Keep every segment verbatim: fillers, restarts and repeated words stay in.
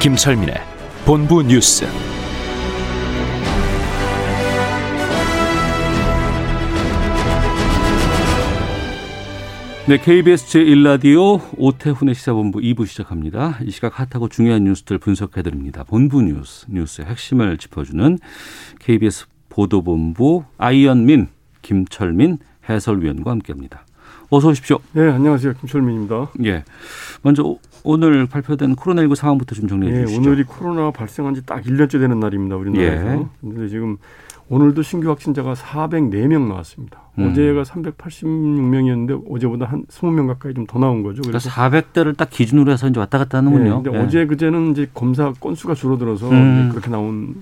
김철민의 본부 뉴스. 네, 케이비에스 제일 라디오 오태훈의 시사본부 이 부 시작합니다. 이 시각 핫하고 중요한 뉴스들 분석해드립니다. 본부 뉴스, 뉴스의 핵심을 짚어주는 케이비에스 보도본부 아이언민, 김철민 해설위원과 함께합니다. 어서 오십시오. 네, 안녕하세요. 김철민입니다. 예, 먼저 오늘 발표된 코로나십구 상황부터 좀 정리해 예, 주시죠. 오늘이 코로나 발생한 지 딱 일 년째 되는 날입니다. 우리나라에서. 그런데 예. 지금 오늘도 신규 확진자가 사백사 명 나왔습니다. 음. 어제가 삼백팔십육 명이었는데 어제보다 한 이십 명 가까이 좀 더 나온 거죠. 그래서 그러니까 사백 대를 딱 기준으로 해서 이제 왔다 갔다 하는군요. 네, 예. 어제 그제는 이제 검사 건수가 줄어들어서 음. 이제 그렇게 나온,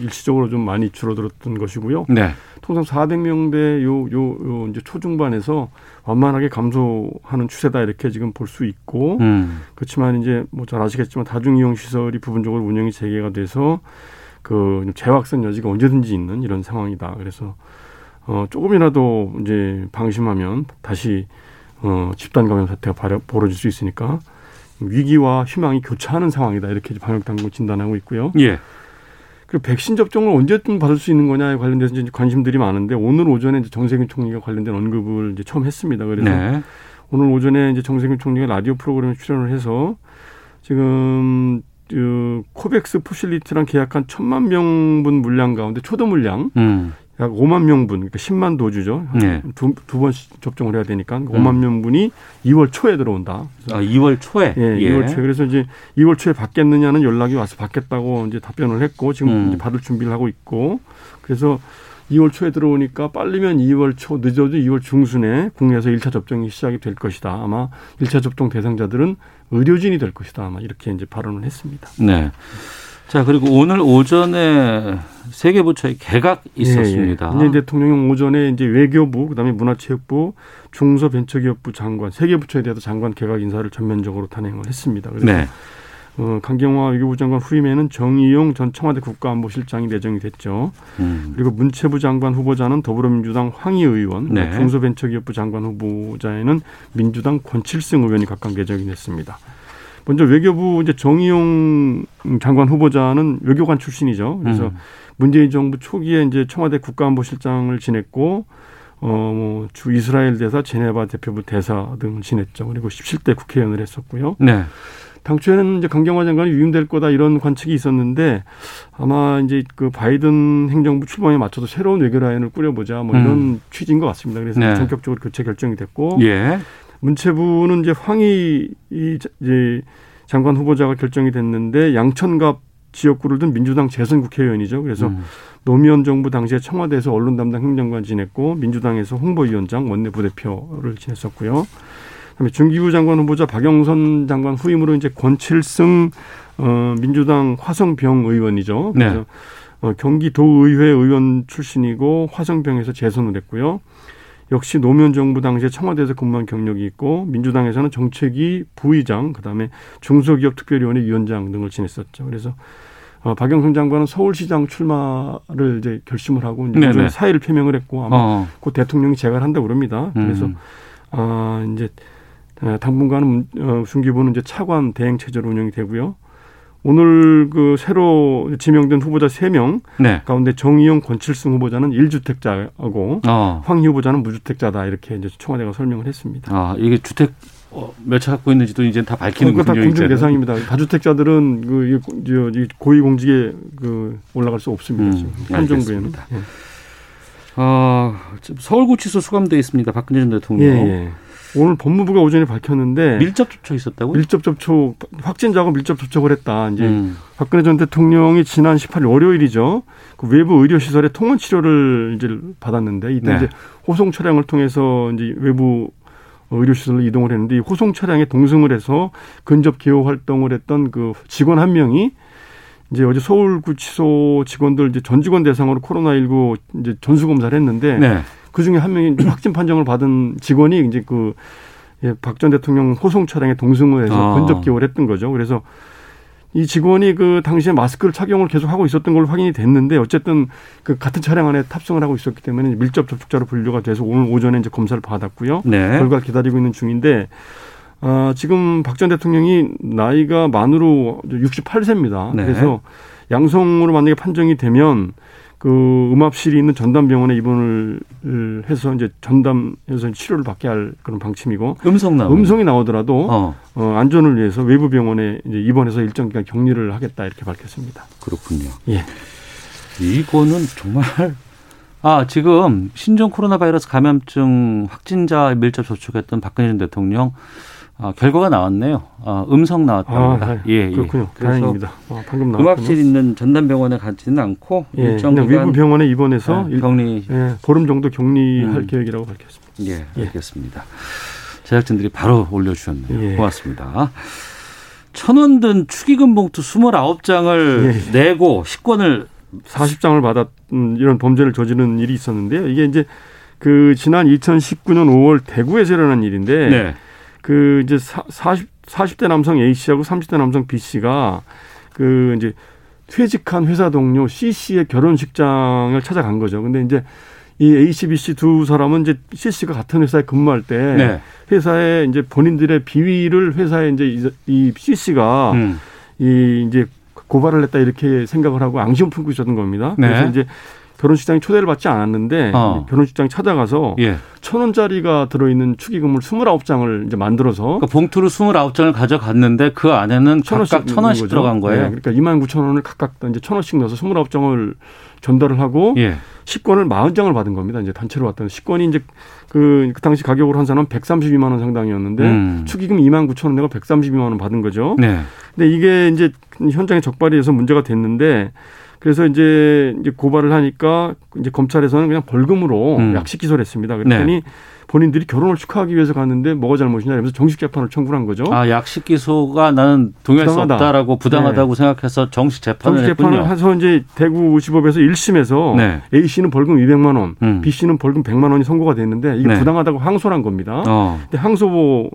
일시적으로 좀 많이 줄어들었던 것이고요. 네. 통상 사백 명대 요, 요, 요 이제 초중반에서 완만하게 감소하는 추세다, 이렇게 지금 볼 수 있고. 음. 그렇지만 이제 뭐 잘 아시겠지만 다중이용 시설이 부분적으로 운영이 재개가 돼서 그 재확산 여지가 언제든지 있는 이런 상황이다. 그래서 어, 조금이라도 이제 방심하면 다시 어, 집단 감염 사태가 발여, 벌어질 수 있으니까 위기와 희망이 교차하는 상황이다, 이렇게 방역 당국은 진단하고 있고요. 예. 그 백신 접종을 언제쯤 받을 수 있는 거냐에 관련돼서 이제 관심들이 많은데, 오늘 오전에 이제 정세균 총리가 관련된 언급을 이제 처음 했습니다. 그래서 네. 오늘 오전에 이제 정세균 총리가 라디오 프로그램에 출연을 해서 지금 그 코백스 포실리티랑 계약한 천만 명분 물량 가운데 초도 물량 음. 약 오만 명분, 그러니까 십만 도주죠. 네. 두, 두 번 접종을 해야 되니까 오만 음. 명분이 이월 초에 들어온다. 아, 이월 초에? 예, 예, 이월 초에. 그래서 이제 이월 초에 받겠느냐는 연락이 와서 받겠다고 이제 답변을 했고, 지금 음. 이제 받을 준비를 하고 있고. 그래서 이월 초에 들어오니까 빠르면 이월 초, 늦어도 이월 중순에 국내에서 일 차 접종이 시작이 될 것이다. 아마 일 차 접종 대상자들은 의료진이 될 것이다. 아마 이렇게 이제 발언을 했습니다. 네. 자, 그리고 오늘 오전에 세계부처의 개각 있었습니다. 예, 예. 문재인 대통령이 오전에 이제 외교부, 그다음에 문화체육부, 중소벤처기업부 장관, 세계부처에 대해서 장관 개각 인사를 전면적으로 단행을 했습니다. 그래서 네. 어, 강경화 외교부 장관 후임에는 정의용 전 청와대 국가안보실장이 내정이 됐죠. 음. 그리고 문체부 장관 후보자는 더불어민주당 황희 의원, 네. 중소벤처기업부 장관 후보자에는 민주당 권칠승 의원이 각각 내정이 됐습니다. 먼저 외교부 이제 정의용 장관 후보자는 외교관 출신이죠. 그래서 음. 문재인 정부 초기에 이제 청와대 국가안보실장을 지냈고, 어, 주 이스라엘 대사, 제네바 대표부 대사 등을 지냈죠. 그리고 십칠 대 국회의원을 했었고요. 네. 당초에는 이제 강경화 장관이 위임될 거다, 이런 관측이 있었는데, 아마 이제 그 바이든 행정부 출범에 맞춰서 새로운 외교 라인을 꾸려보자, 뭐 이런 음. 취지인 것 같습니다. 그래서 네. 전격적으로 교체 결정이 됐고. 예. 문체부는 이제 황희 이제 장관 후보자가 결정이 됐는데, 양천갑 지역구를 둔 민주당 재선 국회의원이죠. 그래서 음. 노무현 정부 당시에 청와대에서 언론 담당 행정관 지냈고, 민주당에서 홍보위원장, 원내 부대표를 지냈었고요. 그다음에 중기부 장관 후보자 박영선 장관 후임으로 이제 권칠승 어, 민주당 화성병 의원이죠. 그래서 네. 어, 경기도의회 의원 출신이고 화성병에서 재선을 했고요. 역시 노무현 정부 당시에 청와대에서 근무한 경력이 있고, 민주당에서는 정책위 부의장, 그다음에 중소기업특별위원회 위원장 등을 지냈었죠. 그래서 어, 박영선 장관은 서울시장 출마를 이제 결심을 하고 이제 사의를 표명을 했고, 아마 어어. 곧 대통령이 재가를 한다고 그럽니다. 그래서 음. 어, 이제 당분간은 어, 중기부는 이제 차관 대행 체제로 운영이 되고요. 오늘 그 새로 지명된 후보자 세 명 네. 가운데 정의용, 권칠승 후보자는 일 주택자고 어. 황희 후보자는 무주택자다, 이렇게 이제 청와대가 설명을 했습니다. 아, 이게 주택 어, 몇 차 갖고 있는지도 이제 다 밝히는군요. 그거 다 공중 대상입니다. 다주택자들은 그 고위공직에 그 올라갈 수 없습니다. 음, 현 정부에는. 예. 어, 서울구치소 수감돼 있습니다. 박근혜 전 대통령. 예, 예. 오늘 법무부가 오전에 밝혔는데, 밀접 접촉이 있었다고요? 밀접 접촉, 확진자하고 밀접 접촉을 했다. 이제 음. 박근혜 전 대통령이 지난 십팔 일 월요일이죠. 그 외부 의료 시설에 통원 치료를 이제 받았는데, 이때 네. 이제 호송 차량을 통해서 이제 외부 의료시설로 이동을 했는데 이 호송 차량에 동승을 해서 근접 개호 활동을 했던 그 직원 한 명이 이제 어제 서울구치소 직원들 이제 전 직원 대상으로 코로나십구 이제 전수검사를 했는데 네. 그 중에 한 명이 확진 판정을 받은 직원이 이제 그 박 전 대통령 호송 차량에 동승을 해서 아. 근접 개호를 했던 거죠. 그래서 이 직원이 그 당시에 마스크를 착용을 계속 하고 있었던 걸로 확인이 됐는데 어쨌든 그 같은 차량 안에 탑승을 하고 있었기 때문에 밀접 접촉자로 분류가 돼서 오늘 오전에 이제 검사를 받았고요. 네. 결과 기다리고 있는 중인데 아, 지금 박 전 대통령이 나이가 만으로 육십팔 세입니다. 네. 그래서 양성으로 만약에 판정이 되면 그 음압실이 있는 전담병원에 입원을 해서 이제 전담해서 치료를 받게 할 그런 방침이고 음성 나오면. 음성이 나오더라도 어. 어, 안전을 위해서 외부 병원에 이제 입원해서 일정 기간 격리를 하겠다 이렇게 밝혔습니다. 그렇군요. 예, 이거는 정말 아 지금 신종 코로나 바이러스 감염증 확진자 밀접 접촉했던 박근혜 전 대통령 아, 결과가 나왔네요. 아, 음성 나왔답니다. 아, 예, 그렇군요. 예. 다행입니다. 아, 방금 나왔군요. 음압실 있는 전담병원에 가지는 않고 예, 일정 기간 외부 병원에 입원해서 예, 격리 예, 보름 정도 격리할 음. 계획이라고 밝혔습니다. 예, 알겠습니다. 예. 제작진들이 바로 올려주셨네요. 예. 고맙습니다. 천 원 든 축의금 봉투 스물아홉 장을 예. 내고 식권을 사십 장을 받았 이런 범죄를 저지른 일이 있었는데요. 이게 이제 그 지난 이천십구 년 오월 대구에서 일어난 일인데. 네. 그 이제 사십, 사십 대 남성 A 씨하고 삼십 대 남성 B 씨가 그 이제 퇴직한 회사 동료 C 씨의 결혼식장을 찾아간 거죠. 근데 이제 이 A 씨, B 씨 두 사람은 이제 C 씨가 같은 회사에 근무할 때 네. 회사에 이제 본인들의 비위를 회사에 이제 이 C 씨가 음. 이 이제 고발을 했다 이렇게 생각을 하고 앙심을 품고 있었던 겁니다. 네. 그래서 이제 결혼식장에 초대를 받지 않았는데 어. 결혼식장 찾아가서 예. 천 원짜리가 들어있는 축의금을 스물아홉 장을 이제 만들어서 그러니까 봉투로 스물아홉 장을 가져갔는데 그 안에는 천 각각 원씩 천 원씩 거죠. 들어간 거예요. 네. 그러니까 이만 구천 원을 각각 이제 천 원씩 넣어서 스물아홉 장을 전달을 하고 예. 식권을 사십 장을 받은 겁니다. 이제 단체로 왔던 식권이 이제 그, 그 당시 가격으로 한 사람은 백삼십이만 원 상당이었는데 음. 축의금 이만 구천 원 내고 백삼십이만 원 받은 거죠. 네. 근데 이게 이제 현장에 적발이 돼서 문제가 됐는데 그래서 이제 고발을 하니까 이제 검찰에서는 그냥 벌금으로 음. 약식 기소를 했습니다. 그랬더니 네. 본인들이 결혼을 축하하기 위해서 갔는데 뭐가 잘못이냐 이러면서 정식 재판을 청구를 한 거죠. 아, 약식 기소가 나는 동의할 부당하다. 수 없다라고 부당하다고 네. 생각해서 정식 재판을 정식 했군요. 정식 재판을 해서 이제 대구지법에서 일 심에서 네. A 씨는 벌금 이백만 원, 음. B 씨는 벌금 백만 원이 선고가 됐는데 이게 네. 부당하다고 항소를 한 겁니다. 어. 근데 항소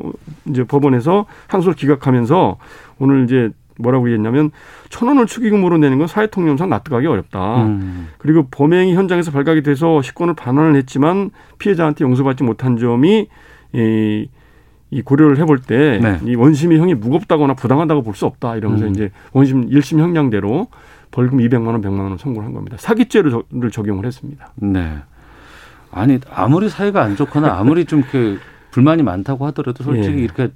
이제 법원에서 항소를 기각하면서 오늘 이제 뭐라고 얘기했냐면 천 원을 축의금으로 내는 건 사회통념상 납득하기 어렵다. 음. 그리고 범행이 현장에서 발각이 돼서 식권을 반환을 했지만 피해자한테 용서받지 못한 점이 이, 이 고려를 해볼 때 네. 이 원심의 형이 무겁다거나 부당하다고 볼 수 없다. 이러면서 음. 이제 원심 일 심 형량대로 벌금 이백만 원, 백만 원을 선고를 한 겁니다. 사기죄를 적용을 했습니다. 네. 아니 아무리 사이가 안 좋거나 아무리 좀 그 불만이 많다고 하더라도 솔직히 예. 이렇게.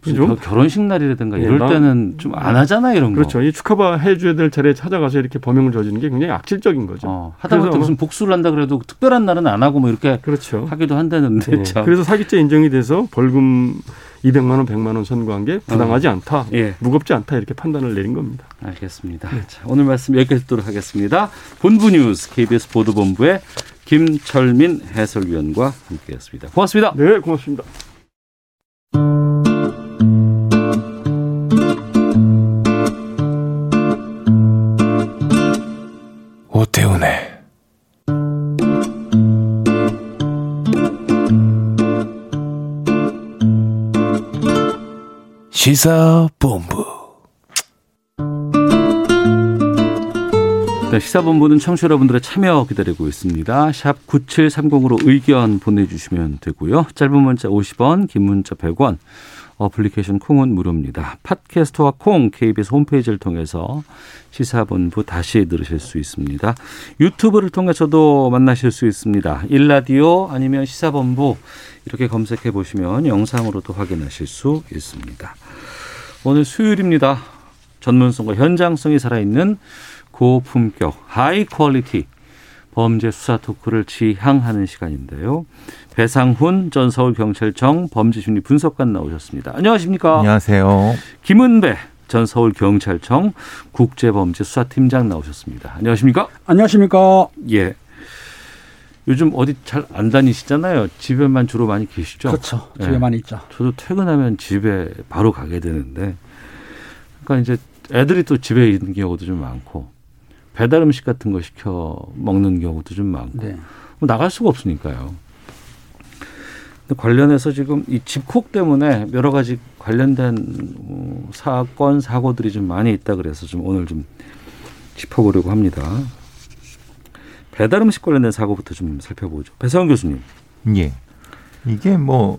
좀 결혼식 날이라든가 이럴 예, 때는 좀 안 하잖아 이런 그렇죠. 거. 그렇죠. 축하 해줘야 될 자리에 찾아가서 이렇게 범행을 저지르는 게 굉장히 악질적인 거죠. 어, 하다못해 무슨 복수를 한다 그래도 특별한 날은 안 하고 뭐 이렇게 그렇죠. 하기도 한다는데. 예. 참. 그래서 사기죄 인정이 돼서 벌금 이백만 원, 백만 원 선고한 게 부당하지 어. 않다. 예. 무겁지 않다 이렇게 판단을 내린 겁니다. 알겠습니다. 예. 자, 오늘 말씀 여기까지 듣도록 하겠습니다. 본부 뉴스 케이비에스 보도본부의 김철민 해설위원과 함께했습니다. 고맙습니다. 네, 고맙습니다. 오태훈의 시사본부. 네, 시사본부는 청취자 여러분들의 참여 기다리고 있습니다. 샵 구칠삼공으로 의견 보내주시면 되고요. 짧은 문자 오십 원, 긴 문자 백 원, 어플리케이션 콩은 무료입니다. 팟캐스트와 콩 케이비에스 홈페이지를 통해서 시사본부 다시 들으실 수 있습니다. 유튜브를 통해서도 만나실 수 있습니다. 일라디오 아니면 시사본부 이렇게 검색해 보시면 영상으로도 확인하실 수 있습니다. 오늘 수요일입니다. 전문성과 현장성이 살아있는 고품격 하이 퀄리티 범죄 수사 토크를 지향하는 시간인데요. 배상훈 전 서울경찰청 범죄심리 분석관 나오셨습니다. 안녕하십니까? 안녕하세요. 김은배 전 서울경찰청 국제범죄수사팀장 나오셨습니다. 안녕하십니까? 안녕하십니까? 예. 요즘 어디 잘 안 다니시잖아요. 집에만 주로 많이 계시죠? 그렇죠. 집에만 네. 있죠. 저도 퇴근하면 집에 바로 가게 되는데, 그러니까 이제 애들이 또 집에 있는 경우도 좀 많고, 배달 음식 같은 거 시켜 먹는 경우도 좀 많고, 네. 뭐 나갈 수가 없으니까요. 근데 관련해서 지금 이 집콕 때문에 여러 가지 관련된 뭐 사건, 사고들이 좀 많이 있다 그래서 좀 오늘 좀 짚어보려고 합니다. 배달 음식 관련된 사고부터 좀 살펴보죠. 배상훈 교수님. 예. 이게 뭐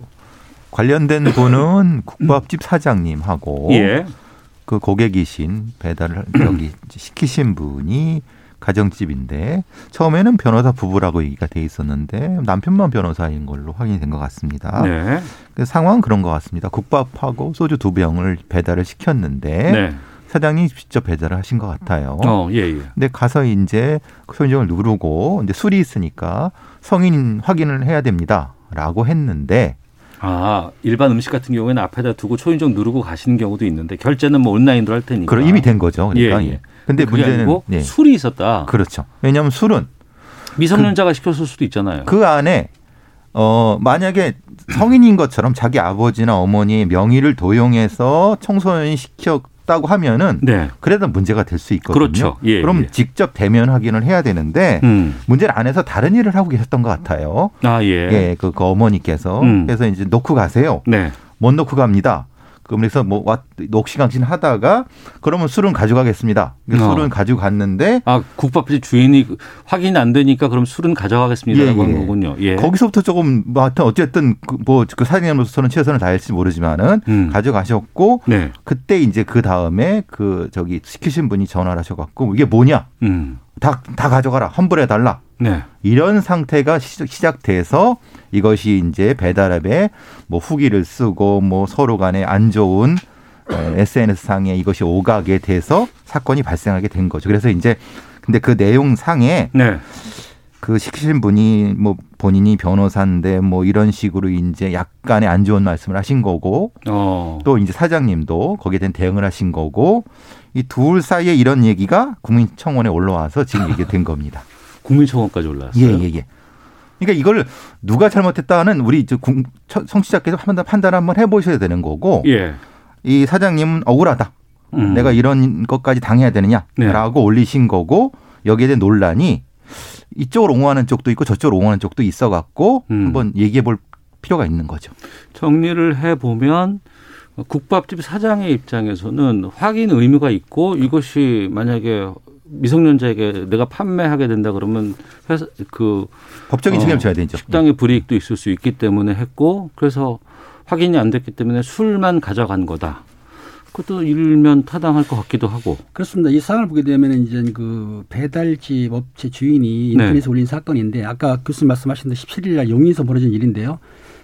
관련된 분은 국밥집 사장님하고 예. 그 고객이신 배달을 여기 시키신 분이 가정집인데 처음에는 변호사 부부라고 얘기가 돼 있었는데 남편만 변호사인 걸로 확인된 것 같습니다. 네. 그 상황은 그런 것 같습니다. 국밥하고 소주 두 병을 배달을 시켰는데 네. 사장님이 직접 배달을 하신 것 같아요. 어, 예, 예. 근데 가서 이제 소인종을 누르고 이제 술이 있으니까 성인 확인을 해야 됩니다라고 했는데 아 일반 음식 같은 경우에는 앞에다 두고 초인종 누르고 가시는 경우도 있는데 결제는 뭐 온라인으로 할 테니까. 그럼 이미 된 거죠. 그러니까. 예. 예. 근데 문제는 예. 술이 있었다. 그렇죠. 왜냐하면 술은 미성년자가 그, 시켰을 수도 있잖아요. 그 안에 어 만약에 성인인 것처럼 자기 아버지나 어머니의 명의를 도용해서 청소년이 시켰 다고 하면은 네. 그래도 문제가 될 수 있거든요. 그렇죠. 예, 그럼 예. 직접 대면 확인을 해야 되는데 음. 문제를 안 해서 다른 일을 하고 계셨던 것 같아요. 아 예. 예, 그, 그 어머니께서 음. 그래서 이제 놓고 가세요. 네. 못 놓고 갑니다. 그래서 뭐 넋시강신 하다가 그러면 술은 가져가겠습니다. 그러니까 어. 술은 가져갔는데 아 국밥집 주인이 확인 안 되니까 그럼 술은 가져가겠습니다라고 예, 예. 한 거군요. 예. 거기서부터 조금 뭐 하여튼 어쨌든 뭐 그 사장님으로서는 최선을 다했을지 모르지만은 음. 가져가셨고 네. 그때 이제 그 다음에 그 저기 시키신 분이 전화를 하셔갖고 이게 뭐냐 음. 다, 다 가져가라 환불해 달라. 네. 이런 상태가 시작돼서 이것이 이제 배달앱에 뭐 후기를 쓰고 뭐 서로 간에 안 좋은 에스엔에스상에 이것이 오가게 돼서 사건이 발생하게 된 거죠. 그래서 이제 근데 그 내용상에 네. 그 시키신 분이 뭐 본인이 변호사인데 뭐 이런 식으로 이제 약간의 안 좋은 말씀을 하신 거고 어. 또 이제 사장님도 거기에 대한 대응을 하신 거고 이 둘 사이에 이런 얘기가 국민청원에 올라와서 지금 이게 된 겁니다. 국민청원까지 올라왔어요. 예, 예, 예. 그러니까 이걸 누가 잘못했다는 우리 청취자께서 판단 한번 해보셔야 되는 거고 예. 이 사장님은 억울하다. 음. 내가 이런 것까지 당해야 되느냐라고 네. 올리신 거고 여기에 대한 논란이 이쪽을 옹호하는 쪽도 있고 저쪽을 옹호하는 쪽도 있어갖고 음. 한번 얘기해 볼 필요가 있는 거죠. 정리를 해보면 국밥집 사장의 입장에서는 확인 의무가 있고 이것이 만약에 미성년자에게 내가 판매하게 된다 그러면 회사 그 법적인 책임을 져야 되죠. 식당의 불이익도 있을 수 있기 때문에 했고 그래서 확인이 안 됐기 때문에 술만 가져간 거다. 그것도 일면 타당할 것 같기도 하고. 그렇습니다. 이 사안을 보게 되면 이제 그 배달집 업체 주인이 인터넷에 네. 올린 사건인데 아까 교수님 말씀하신 대로 십칠일 날 용인에서 벌어진 일인데요.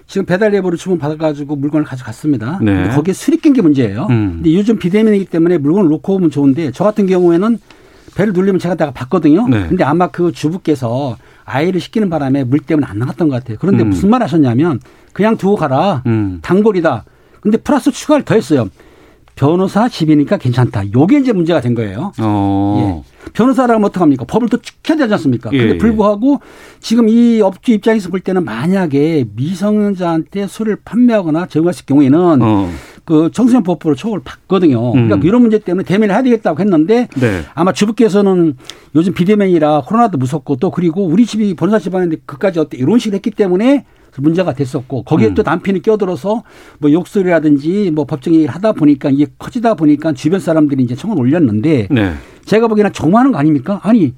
지금 배달 앱으로 주문 받아가지고 물건을 가져갔습니다. 네. 근데 거기에 술이 낀 게 문제예요. 음. 근데 요즘 비대면이기 때문에 물건을 놓고 오면 좋은데 저 같은 경우에는 배를 누르면 제가 다 봤거든요. 네. 근데 아마 그 주부께서 아이를 시키는 바람에 물 때문에 안 나갔던 것 같아요. 그런데 음. 무슨 말 하셨냐면 그냥 두고 가라. 음. 단골이다. 근데 플러스 추가를 더 했어요. 변호사 집이니까 괜찮다. 이게 이제 문제가 된 거예요. 어. 예. 변호사라면 어떡합니까? 법을 또 지켜야 되지 않습니까? 그런데 예, 불구하고 예. 지금 이 업주 입장에서 볼 때는 만약에 미성년자한테 술을 판매하거나 제공했을 경우에는 어. 그 청소년 보호법으로 처벌을 받거든요. 음. 그러니까 이런 문제 때문에 대면을 해야 되겠다고 했는데 네. 아마 주부께서는 요즘 비대면이라 코로나도 무섭고 또 그리고 우리 집이 변호사 집안인데 그까지 어때 이런 식으로 했기 때문에 문제가 됐었고 거기에 음. 또 남편이 끼어들어서 뭐 욕설이라든지 뭐 법정 얘기를 하다 보니까 이게 커지다 보니까 주변 사람들이 이제 청을 올렸는데 네. 제가 보기에는 정하는 거 아닙니까? 아니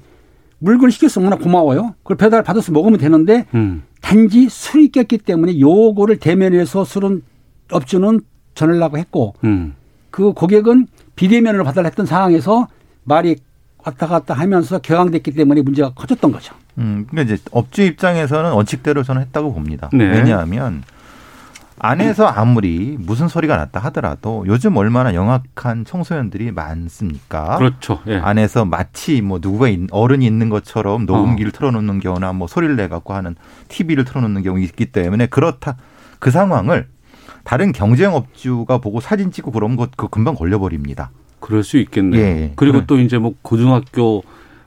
물건을 시켰으면 워낙 고마워요. 그걸 배달 받아서 먹으면 되는데 음. 단지 술이 꼈기 때문에 요거를 대면해서 술은 업주는 전하려고 했고 음. 그 고객은 비대면으로 받으려 했던 상황에서 말이 왔다 갔다 하면서 격앙됐기 때문에 문제가 커졌던 거죠. 음, 그러니까 이제 업주 입장에서는 원칙대로 저는 했다고 봅니다. 네. 왜냐하면 안에서 아무리 무슨 소리가 났다 하더라도 요즘 얼마나 영악한 청소년들이 많습니까? 그렇죠. 예. 안에서 마치 뭐 누가 어른이 있는 것처럼 녹음기를 어. 틀어놓는 경우나 뭐 소리를 내갖고 하는 티비를 틀어놓는 경우 있기 때문에 그렇다 그 상황을 다른 경쟁 업주가 보고 사진 찍고 그런 것 그 금방 걸려버립니다. 그럴 수 있겠네요. 예. 그리고 그래. 또 이제 뭐 고등학교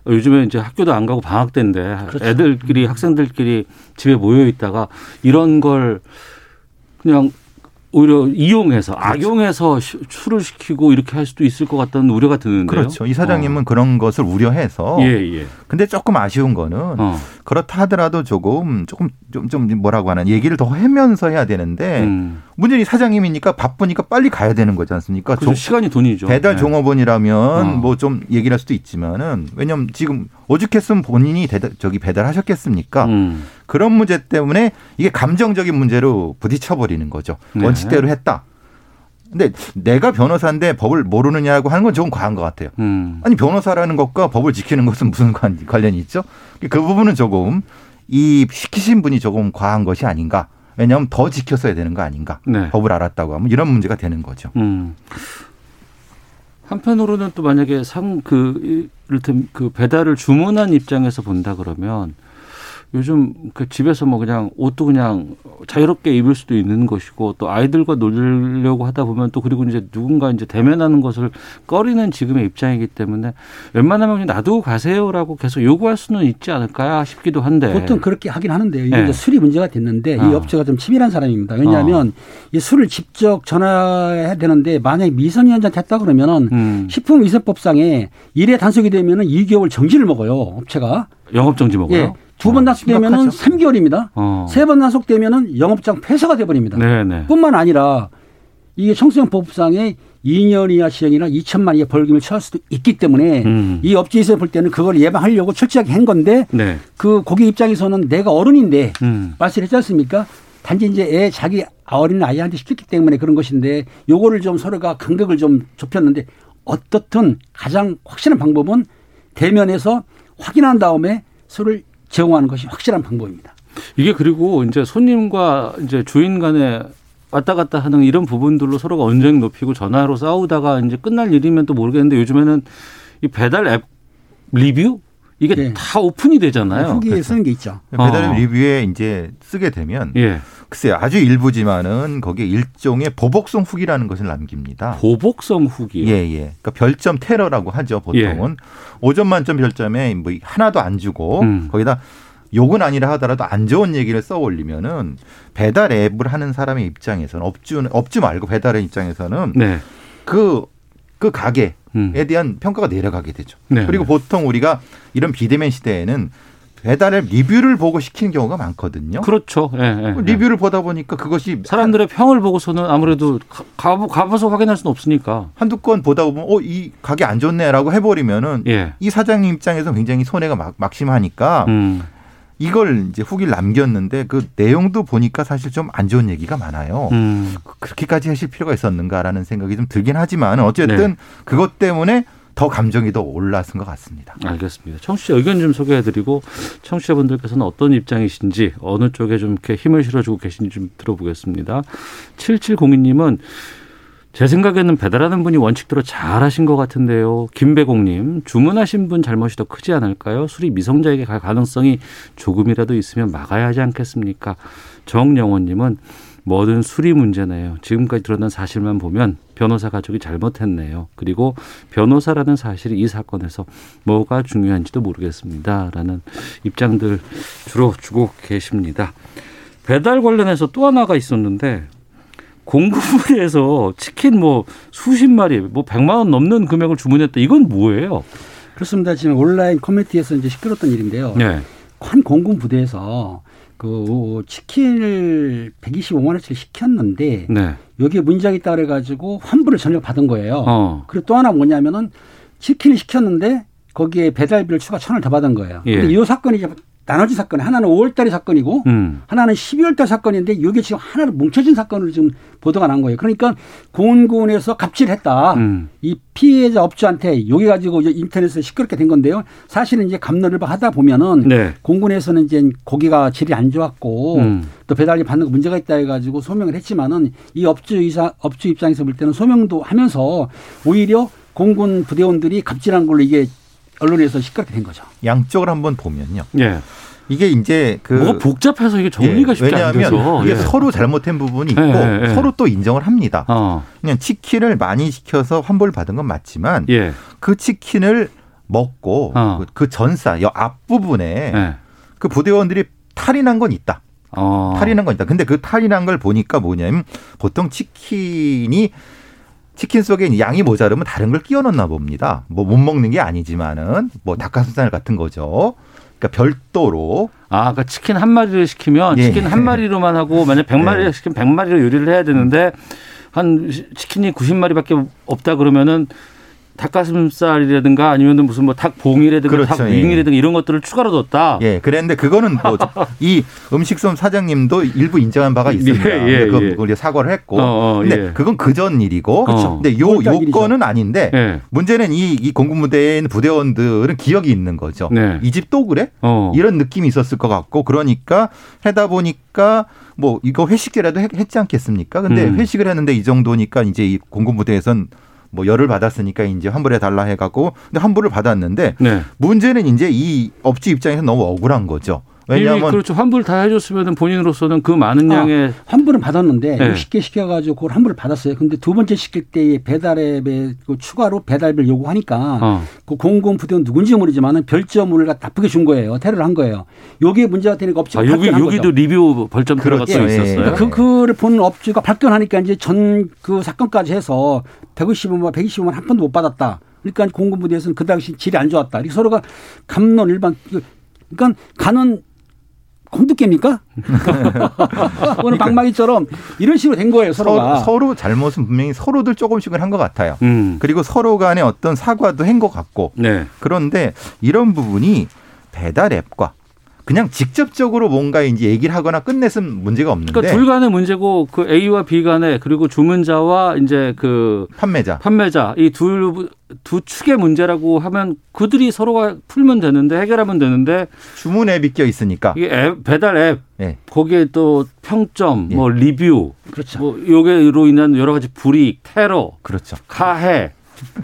요즘에 이제 학교도 안 가고 방학 때인데 그렇죠. 애들끼리 학생들끼리 집에 모여 있다가 이런 걸 그냥 오히려 이용해서 그렇죠. 악용해서 술을 시키고 이렇게 할 수도 있을 것 같다는 우려가 드는데요. 그렇죠. 이 사장님은 어. 그런 것을 우려해서. 예, 예. 근데 조금 아쉬운 거는 어. 그렇다 하더라도 조금 조금 좀, 좀 뭐라고 하는 얘기를 더 하면서 해야 되는데 음. 문재인 사장님이니까 바쁘니까 빨리 가야 되는 거지 않습니까? 그렇죠. 조, 시간이 돈이죠. 배달 네. 종업원이라면 어. 뭐 좀 얘기를 할 수도 있지만은 왜냐하면 지금 오죽했으면 본인이 배달, 저기 배달하셨겠습니까? 음. 그런 문제 때문에 이게 감정적인 문제로 부딪혀버리는 거죠. 네. 원칙대로 했다. 근데 내가 변호사인데 법을 모르느냐고 하는 건 조금 과한 것 같아요. 음. 아니 변호사라는 것과 법을 지키는 것은 무슨 관, 관련이 있죠? 그 부분은 조금 이 시키신 분이 조금 과한 것이 아닌가. 왜냐하면 더 지켰어야 되는 거 아닌가. 네. 법을 알았다고 하면 이런 문제가 되는 거죠. 음. 한편으로는 또 만약에 상, 그, 이를테면 그 배달을 주문한 입장에서 본다 그러면 요즘 그 집에서 뭐 그냥 옷도 그냥 자유롭게 입을 수도 있는 것이고 또 아이들과 놀려고 하다 보면 또 그리고 이제 누군가 이제 대면하는 것을 꺼리는 지금의 입장이기 때문에 웬만하면 놔두고 가세요라고 계속 요구할 수는 있지 않을까 싶기도 한데 보통 그렇게 하긴 하는데요. 이게 네. 이제 술이 문제가 됐는데 어. 이 업체가 좀 치밀한 사람입니다. 왜냐하면 어. 이 술을 직접 전화해야 되는데 만약에 미성년자한테 했다 그러면은 음. 식품위생법상에 일회 단속이 되면은 이 개월 정지를 먹어요. 업체가 영업정지 먹어요. 예. 두 번 어, 단속되면은 삼 개월입니다. 어. 세 번 단속되면은 영업장 폐쇄가 돼버립니다. 네네. 뿐만 아니라 이게 청소년법상의 이 년 이하 시행이나 이천만 이하 벌금을 처할 수도 있기 때문에 음. 이 업체에서 볼 때는 그걸 예방하려고 철저하게 한 건데 네. 그 고객 입장에서는 내가 어른인데 음. 말씀했지 않습니까? 단지 이제 애 자기 어린 아이한테 시켰기 때문에 그런 것인데 요거를 좀 서로가 간격을 좀 좁혔는데 어떻든 가장 확실한 방법은 대면에서 확인한 다음에 술을 제공하는 것이 확실한 방법입니다. 이게 그리고 이제 손님과 이제 주인 간에 왔다 갔다 하는 이런 부분들로 서로가 언쟁 높이고 전화로 싸우다가 이제 끝날 일이면 또 모르겠는데 요즘에는 이 배달 앱 리뷰 이게 네. 다 오픈이 되잖아요. 후기에 그렇죠. 쓰는 게 있죠. 배달 앱 리뷰에 이제 쓰게 되면 예. 글쎄요. 아주 일부지만은 거기에 일종의 보복성 후기라는 것을 남깁니다. 보복성 후기요? 예, 예. 그러니까 별점 테러라고 하죠. 보통은. 예. 오 점 만점 별점에 뭐 하나도 안 주고 음. 거기다 욕은 아니라 하더라도 안 좋은 얘기를 써 올리면은 배달 앱을 하는 사람의 입장에서는 업주, 업주 말고 배달의 입장에서는 네. 그, 그 가게. 에 대한 평가가 내려가게 되죠. 네네. 그리고 보통 우리가 이런 비대면 시대에는 배달앱 리뷰를 보고 시키는 경우가 많거든요. 그렇죠. 네, 네, 리뷰를 네. 보다 보니까 그것이 사람들의 평을 보고서는 아무래도 가, 가봐서 확인할 수는 없으니까 한두 건 보다 보면 어, 이 가게 안 좋네라고 해버리면은 예. 이 사장님 입장에서 굉장히 손해가 막, 막심하니까 음. 이걸 이제 후기를 남겼는데 그 내용도 보니까 사실 좀 안 좋은 얘기가 많아요. 음. 그렇게까지 하실 필요가 있었는가라는 생각이 좀 들긴 하지만 어쨌든 네. 그것 때문에 더 감정이 더 올라선 것 같습니다. 알겠습니다. 청취자 의견 좀 소개해드리고 청취자분들께서는 어떤 입장이신지 어느 쪽에 좀 이렇게 힘을 실어주고 계신지 좀 들어보겠습니다. 칠칠공이 님은 제 생각에는 배달하는 분이 원칙대로 잘하신 것 같은데요. 김배공님, 주문하신 분 잘못이 더 크지 않을까요? 술이 미성자에게 갈 가능성이 조금이라도 있으면 막아야 하지 않겠습니까? 정영원님은 뭐든 술이 문제네요. 지금까지 드러난 사실만 보면 변호사 가족이 잘못했네요. 그리고 변호사라는 사실이 이 사건에서 뭐가 중요한지도 모르겠습니다. 라는 입장들 주로 주고 계십니다. 배달 관련해서 또 하나가 있었는데 공급부에서 치킨 뭐 수십 마리, 뭐 백만 원 넘는 금액을 주문했다. 이건 뭐예요? 그렇습니다. 지금 온라인 커뮤니티에서 이제 시끄러웠던 일인데요. 네. 한 공군부대에서 그 치킨을 백이십오만 원씩 시켰는데 네. 여기에 문제가 있다 그래가지고 환불을 전혀 받은 거예요. 어. 그리고 또 하나 뭐냐면은 치킨을 시켰는데 거기에 배달비를 추가 천 원을 더 받은 거예요. 예. 근데 이 사건이 이제 나눠진 사건, 하나는 오월달의 사건이고 음. 하나는 십이월달 사건인데 이게 지금 하나로 뭉쳐진 사건으로 지금 보도가 난 거예요. 그러니까 공군에서 갑질을 했다. 음. 이 피해자 업주한테 여기 가지고 이제 인터넷에서 시끄럽게 된 건데요. 사실은 이제 갑론을바 하다 보면은 네. 공군에서는 이제 고기가 질이 안 좋았고 음. 또 배달이 받는 거 문제가 있다 해가지고 소명을 했지만은 이 업주 이사 업주 입장에서 볼 때는 소명도 하면서 오히려 공군 부대원들이 갑질한 걸로 이게 언론에서 시끄럽게 된 거죠. 양쪽을 한번 보면요. 예. 이게 이제 그 뭐가 복잡해서 이게 정리가 예. 쉽지 않아서 왜냐하면 이게 예. 서로 잘못된 부분이 있고 예. 예. 서로 또 인정을 합니다. 어. 그냥 치킨을 많이 시켜서 환불 받은 건 맞지만 예. 그 치킨을 먹고 어. 그 전사 앞부분에 네. 그 부대원들이 탈이 난 건 있다. 어. 탈이 난 건 있다. 근데 그 탈이 난 걸 보니까 뭐냐면 보통 치킨이 치킨 속에 양이 모자르면 다른 걸 끼워 넣나 봅니다. 뭐 못 먹는 게 아니지만은 뭐 닭가슴살 같은 거죠. 그러니까 별도로. 아, 그러니까 치킨 한 마리를 시키면 예. 치킨 한 마리로만 하고 만약 백 마리를 예. 시키면 백 마리로 요리를 해야 되는데 한 치킨이 구십 마리밖에 없다 그러면은 닭가슴살이라든가 아니면은 무슨 뭐 닭봉이라든가 그렇죠. 닭윙이라든가 예. 이런 것들을 추가로 넣었다. 예, 그랬는데 그거는 뭐 이 음식점 사장님도 일부 인정한 바가 있습니다. 예, 예, 그걸 예. 사과를 했고, 어, 어, 근데 예. 그건 그전 일이고, 그렇죠. 근데 요 요건은 아닌데 예. 문제는 이, 이 공군부대에 있는 부대원들은 기억이 있는 거죠. 네. 이 집 또 그래? 어. 이런 느낌이 있었을 것 같고, 그러니까 하다 보니까. 뭐 이거 회식이라도 했지 않겠습니까? 근데 음. 회식을 했는데 이 정도니까 이제 이 공군부대에선 뭐 열을 받았으니까 이제 환불해 달라 해갖고 근데 환불을 받았는데 네. 문제는 이제 이 업주 입장에서 너무 억울한 거죠. 왜냐하면 그렇죠. 환불 다 해줬으면 본인으로서는 그 많은 양의 아, 환불은 받았는데 네. 육십 개 시켜가지고 그걸 환불을 받았어요. 그런데 두 번째 시킬 때 배달앱에 그 추가로 배달비를 요구하니까 어. 그 공공부대원 누군지 모르지만 별점을 나쁘게 준 거예요. 테러를 한 거예요. 요게 문제가 되니까 업체가 아, 여기, 발견한 거죠. 여기도 리뷰 벌점 들어가 써 예, 있었어요. 그러니까 그, 그걸 본 업주가 발견하니까 이제 전 그 사건까지 해서 백오십오만, 백이십오만 한 번도 못 받았다. 그러니까 공군부대에서는 그 당시 질이 안 좋았다. 이렇게 서로가 감론 일반 그러니까 가는 곰두개입니까? 오늘 방망이처럼 이런 식으로 된 거예요. 서로가. 서로, 서로 잘못은 분명히 서로들 조금씩은 한 것 같아요. 음. 그리고 서로 간에 어떤 사과도 한 것 같고. 네. 그런데 이런 부분이 배달 앱과 그냥 직접적으로 뭔가 이제 얘기를 하거나 끝냈으면 문제가 없는데. 그러니까 둘 간의 문제고 그 A와 B 간에 그리고 주문자와 이제 그 판매자, 판매자 이 둘 두 축의 문제라고 하면 그들이 서로가 풀면 되는데 해결하면 되는데 주문 앱이 껴 있으니까 이게 앱, 배달 앱 네. 거기에 또 평점, 네. 뭐 리뷰, 그렇죠. 뭐 요게로 인한 여러 가지 불이익, 테러, 그렇죠. 가해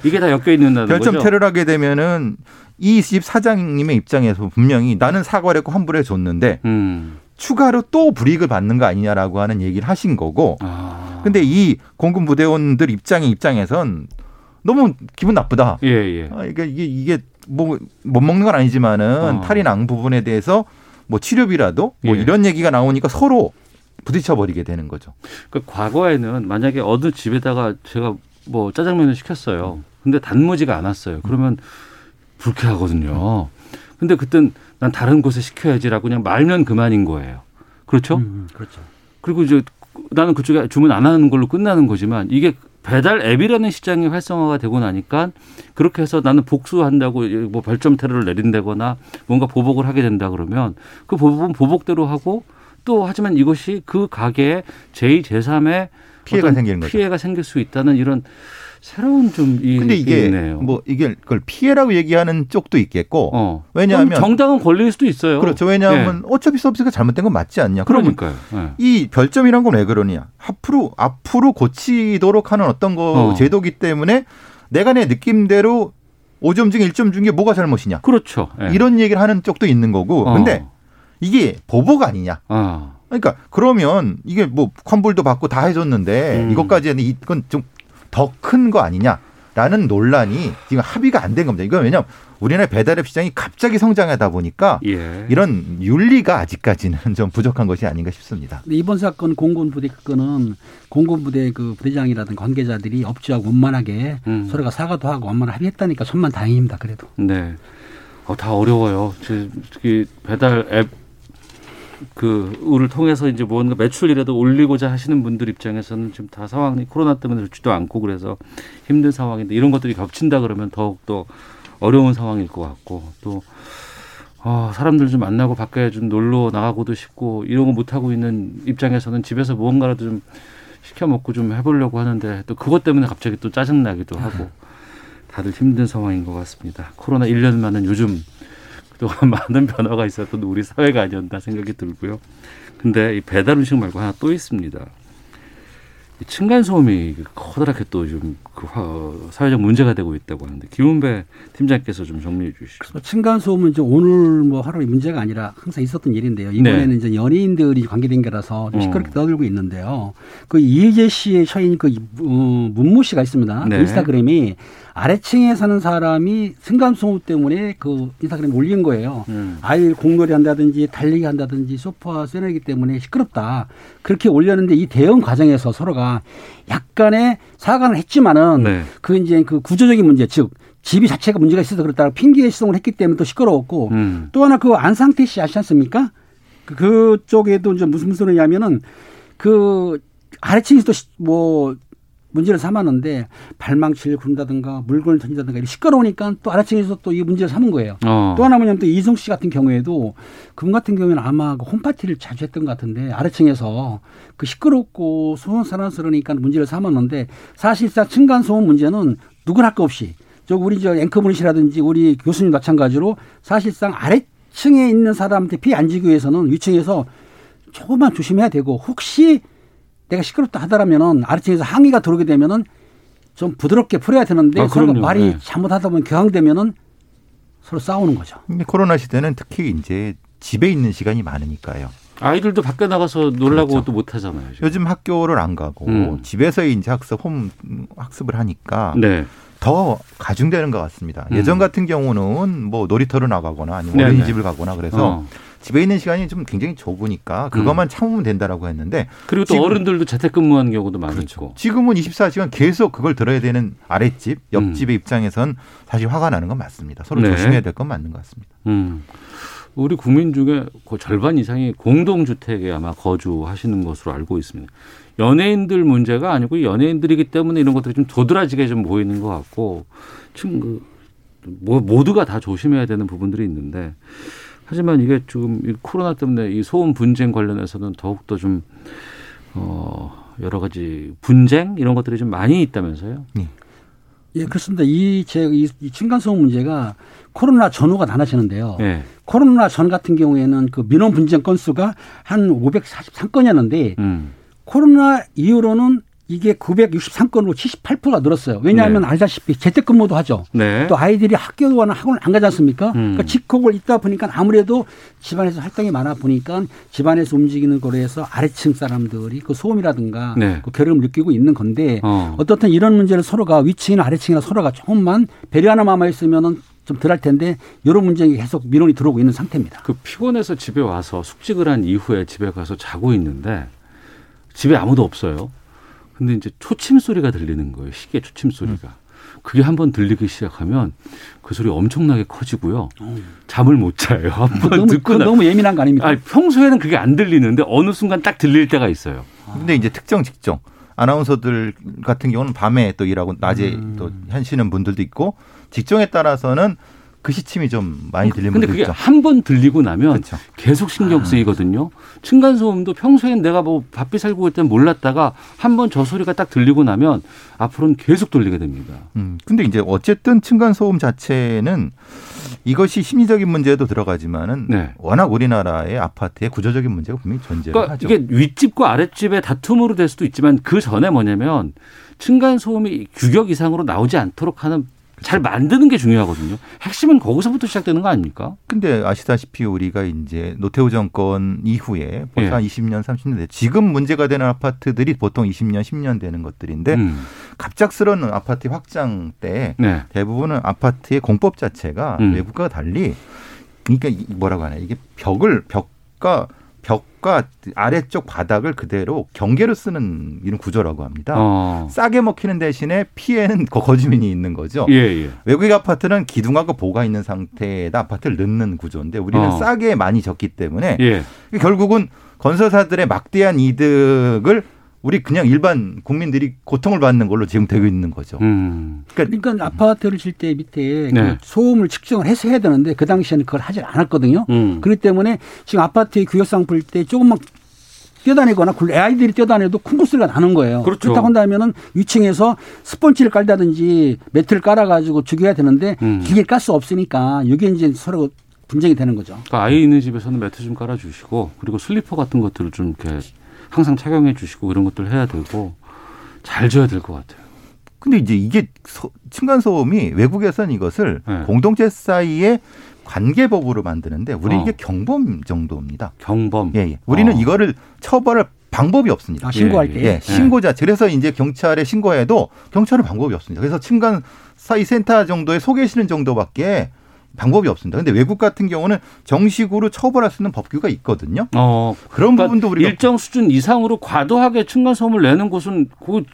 이게 다 엮여 있는다는 거죠. 별점 테러를 하게 되면은. 이 집 사장님의 입장에서 분명히 나는 사과를 했고 환불해 줬는데 음. 추가로 또 불이익을 받는 거 아니냐라고 하는 얘기를 하신 거고 아. 근데 이 공군부대원들 입장의 입장에선 너무 기분 나쁘다. 예, 예. 아, 이게, 이게, 이게 뭐 못 먹는 건 아니지만은 어. 탈이 난 부분에 대해서 뭐 치료비라도 뭐 예. 이런 얘기가 나오니까 서로 부딪혀버리게 되는 거죠. 그러니까 과거에는 만약에 어느 집에다가 제가 뭐 짜장면을 시켰어요. 근데 단무지가 안 왔어요. 그러면 불쾌하거든요. 근데 그땐 난 다른 곳에 시켜야지라고 그냥 말면 그만인 거예요. 그렇죠? 음, 그렇죠. 그리고 이제 나는 그쪽에 주문 안 하는 걸로 끝나는 거지만 이게 배달 앱이라는 시장이 활성화가 되고 나니까 그렇게 해서 나는 복수한다고 뭐 벌점 테러를 내린다거나 뭔가 보복을 하게 된다 그러면 그 보복은 보복대로 하고 또 하지만 이것이 그 가게에 제이, 제삼의 피해가 생기는 거죠. 피해가 생길 수 있다는 이런 새로운 좀 이 근데 이게 있네요. 뭐 이게 그걸 피해라고 얘기하는 쪽도 있겠고 어. 왜냐하면 정당한 권리일 수도 있어요. 그렇죠. 왜냐하면 예. 어차피 서비스가 잘못된 건 맞지 않냐. 그러니까요. 예. 이 별점이란 건 왜 그러냐. 앞으로 앞으로 고치도록 하는 어떤 거 어. 제도기 때문에 내가 내 느낌대로 오 점 중에 일 점 중에 뭐가 잘못이냐. 그렇죠. 예. 이런 얘기를 하는 쪽도 있는 거고. 어. 근데 이게 보복 아니냐. 어. 그러니까 그러면 이게 뭐 환불도 받고 다 해줬는데 음. 이것까지 했는데 이건 좀 더 큰 거 아니냐라는 논란이 지금 합의가 안 된 겁니다. 이건 왜냐하면 우리나라 배달앱 시장이 갑자기 성장하다 보니까 예. 이런 윤리가 아직까지는 좀 부족한 것이 아닌가 싶습니다. 이번 사건 공군부대 건은 공군부대 그 부대장이라든가 관계자들이 업주하고 원만하게 음. 서로가 사과도 하고 원만하게 합의했다니까 천만 다행입니다. 그래도. 네. 어, 다 어려워요. 특히 배달앱 그 을을 통해서 이제 뭔가 매출이라도 올리고자 하시는 분들 입장에서는 지금 다 상황이 코로나 때문에 좋지도 않고 그래서 힘든 상황인데 이런 것들이 겹친다 그러면 더욱 더 어려운 상황일 것 같고 또 어, 사람들 좀 만나고 밖에 좀 놀러 나가고도 싶고 이런 거 못 하고 있는 입장에서는 집에서 무언가라도 좀 시켜 먹고 좀 해보려고 하는데 또 그것 때문에 갑자기 또 짜증 나기도 하고 다들 힘든 상황인 것 같습니다. 코로나 일 년 만은 요즘 또 많은 변화가 있었던 우리 사회가 아니었나 생각이 들고요. 근데 이 배달 음식 말고 하나 또 있습니다. 이 층간소음이 커다랗게 또 좀 그 사회적 문제가 되고 있다고 하는데 김은배 팀장께서 좀 정리해 주시죠. 층간소음은 이제 오늘 뭐 하루의 문제가 아니라 항상 있었던 일인데요. 이번에는 네. 이제 연예인들이 관계된 게라서 좀 시끄럽게 어. 떠들고 있는데요. 그 이혜재 씨의 처인 그 어, 문모 씨가 있습니다. 네. 인스타그램이 아래층에 사는 사람이 층간소음 때문에 그 인스타그램 올린 거예요. 음. 아이 공놀이 한다든지 달리기 한다든지 소파 쇠내기 때문에 시끄럽다. 그렇게 올렸는데 이 대응 과정에서 서로가 약간의 사과를 했지만은 네. 그 이제 그 구조적인 문제, 즉 집이 자체가 문제가 있어서 그렇다고 핑계 시송을 했기 때문에 또 시끄러웠고 음. 또 하나 그 안상태 씨 아시지 않습니까? 그쪽에도 이제 무슨 소리냐면은 그 아래층에서 또 뭐 문제를 삼았는데 발망치를 구른다든가 물건을 던진다든가 시끄러우니까 또 아래층에서 또 이 문제를 삼은 거예요. 어. 또 하나 뭐냐면 또 이승수 씨 같은 경우에도 그분 같은 경우에는 아마 그 홈파티를 자주 했던 것 같은데 아래층에서 그 시끄럽고 소란스러우니까 문제를 삼았는데 사실상 층간소음 문제는 누구나 할 것 없이 저 우리 저 앵커분이시라든지 우리 교수님 마찬가지로 사실상 아래층에 있는 사람한테 피해 안 주기 위해서는 위층에서 조금만 조심해야 되고 혹시 내가 시끄럽다 하더라면은 아래층에서 항의가 들어오게 되면은 좀 부드럽게 풀어야 되는데 아, 서로 말이 네. 잘못하다 보면 격앙되면은 서로 싸우는 거죠. 근데 코로나 시대는 특히 이제 집에 있는 시간이 많으니까요. 아이들도 밖에 나가서 놀라고 그렇죠. 또 못 하잖아요. 지금. 요즘 학교를 안 가고 음. 집에서 이제 학습 홈 학습을 하니까 네. 더 가중되는 것 같습니다. 음. 예전 같은 경우는 뭐 놀이터로 나가거나 아니면 어린이집을 가거나 그래서. 어. 집에 있는 시간이 좀 굉장히 좁으니까 그것만 음. 참으면 된다라고 했는데 그리고 또 지금, 어른들도 재택근무하는 경우도 많이 그렇죠. 있고 지금은 이십사 시간 계속 그걸 들어야 되는 아랫집, 옆집의 음. 입장에선 사실 화가 나는 건 맞습니다. 서로 네. 조심해야 될 건 맞는 것 같습니다. 음. 우리 국민 중에 그 절반 이상이 공동주택에 아마 거주하시는 것으로 알고 있습니다. 연예인들 문제가 아니고 연예인들이기 때문에 이런 것들이 좀 도드라지게 좀 보이는 것 같고 지금 그, 뭐, 모두가 다 조심해야 되는 부분들이 있는데 하지만 이게 지금 코로나 때문에 이 소음 분쟁 관련해서는 더욱더 좀 어 여러 가지 분쟁 이런 것들이 좀 많이 있다면서요? 네. 예, 그렇습니다. 이 제 이 층간소음 문제가 코로나 전후가 나눠지는데요. 네. 코로나 전 같은 경우에는 그 민원 분쟁 건수가 한 오백사십삼 건이었는데 음. 코로나 이후로는 이게 구백육십삼 건으로 칠십팔 퍼센트가 늘었어요. 왜냐하면 네. 알다시피 재택근무도 하죠. 네. 또 아이들이 학교나 학원을 안 가지 않습니까? 음. 그러니까 집콕을 있다 보니까 아무래도 집안에서 활동이 많아 보니까 집안에서 움직이는 거로 해서 아래층 사람들이 그 소음이라든가 네. 그 괴로움을 느끼고 있는 건데 어. 어떻든 이런 문제를 서로가 위층이나 아래층이나 서로가 조금만 배려 하나만 있으면은 좀 덜 할 텐데 이런 문제가 계속 민원이 들어오고 있는 상태입니다. 그 피곤해서 집에 와서 숙직을 한 이후에 집에 가서 자고 있는데 집에 아무도 없어요. 근데 이제 초침 소리가 들리는 거예요. 시계 초침 소리가. 음. 그게 한번 들리기 시작하면 그 소리 엄청나게 커지고요. 음. 잠을 못 자요. 한번 듣고 나. 너무 예민한 거 아닙니까? 아니, 평소에는 그게 안 들리는데 어느 순간 딱 들릴 때가 있어요. 아. 근데 이제 특정 직종 아나운서들 같은 경우는 밤에 또 일하고 낮에 음. 또 현시는 분들도 있고 직종에 따라서는 그 시침이 좀 많이 들리는 분들 있죠. 근데 그게 한 번 들리고 나면 그렇죠. 계속 신경 쓰이거든요. 아. 층간소음도 평소엔 내가 뭐 바삐 살고 올 때는 몰랐다가 한 번 저 소리가 딱 들리고 나면 앞으로는 계속 들리게 됩니다. 음, 근데 이제 어쨌든 층간소음 자체는 이것이 심리적인 문제도 들어가지만은 네. 워낙 우리나라의 아파트의 구조적인 문제가 분명히 존재를 그러니까 하죠. 이게 윗집과 아랫집의 다툼으로 될 수도 있지만 그 전에 뭐냐면 층간소음이 규격 이상으로 나오지 않도록 하는 잘 만드는 게 중요하거든요. 핵심은 거기서부터 시작되는 거 아닙니까? 근데 아시다시피 우리가 이제 노태우 정권 이후에 보통 예. 한 이십 년, 삼십 년 지금 문제가 되는 아파트들이 보통 이십 년, 십 년 되는 것들인데 음. 갑작스러운 아파트 확장 때 네. 대부분은 아파트의 공법 자체가 음. 외국과 달리 그러니까 뭐라고 하나 이게 벽을 벽과 벽과 아래쪽 바닥을 그대로 경계로 쓰는 이런 구조라고 합니다. 어. 싸게 먹히는 대신에 피해는 거주민이 있는 거죠. 예, 예. 외국의 아파트는 기둥하고 보가 있는 상태에다 아파트를 넣는 구조인데 우리는 어. 싸게 많이 졌기 때문에 예. 결국은 건설사들의 막대한 이득을 우리 그냥 일반 국민들이 고통을 받는 걸로 지금 되고 있는 거죠. 음. 그러니까, 그러니까 아파트를 질 때 밑에 네. 그 소음을 측정을 해서 해야 되는데 그 당시에는 그걸 하지 않았거든요. 음. 그렇기 때문에 지금 아파트의 규격상 볼 때 조금만 뛰어다니거나 아이들이 뛰어다녀도 쿵쿵 소리가 나는 거예요. 그렇죠. 그렇다고 한다면 위층에서 스펀지를 깔다든지 매트를 깔아가지고 죽여야 되는데 음. 길게 깔 수 없으니까 이게 이제 서로 분쟁이 되는 거죠. 그러니까 아이 있는 집에서는 매트 좀 깔아주시고 그리고 슬리퍼 같은 것들을 좀 이렇게 항상 착용해 주시고 이런 것들 해야 되고 잘 줘야 될 것 같아요. 근데 이제 이게 층간소음이 외국에서는 이것을 네. 공동체 사이의 관계법으로 만드는데 우리 어. 이게 경범 정도입니다. 경범. 예, 예. 우리는 어. 이거를 처벌할 방법이 없습니다. 아, 신고할 때. 예, 예. 신고자. 그래서 이제 경찰에 신고해도 경찰은 방법이 없습니다. 그래서 층간 사이 센터 정도에 소 계시는 정도밖에 방법이 없습니다. 그런데 외국 같은 경우는 정식으로 처벌할 수 있는 법규가 있거든요. 어, 그런 그러니까 부분도 우리가 일정 수준 이상으로 과도하게 층간소음을 내는 곳은 그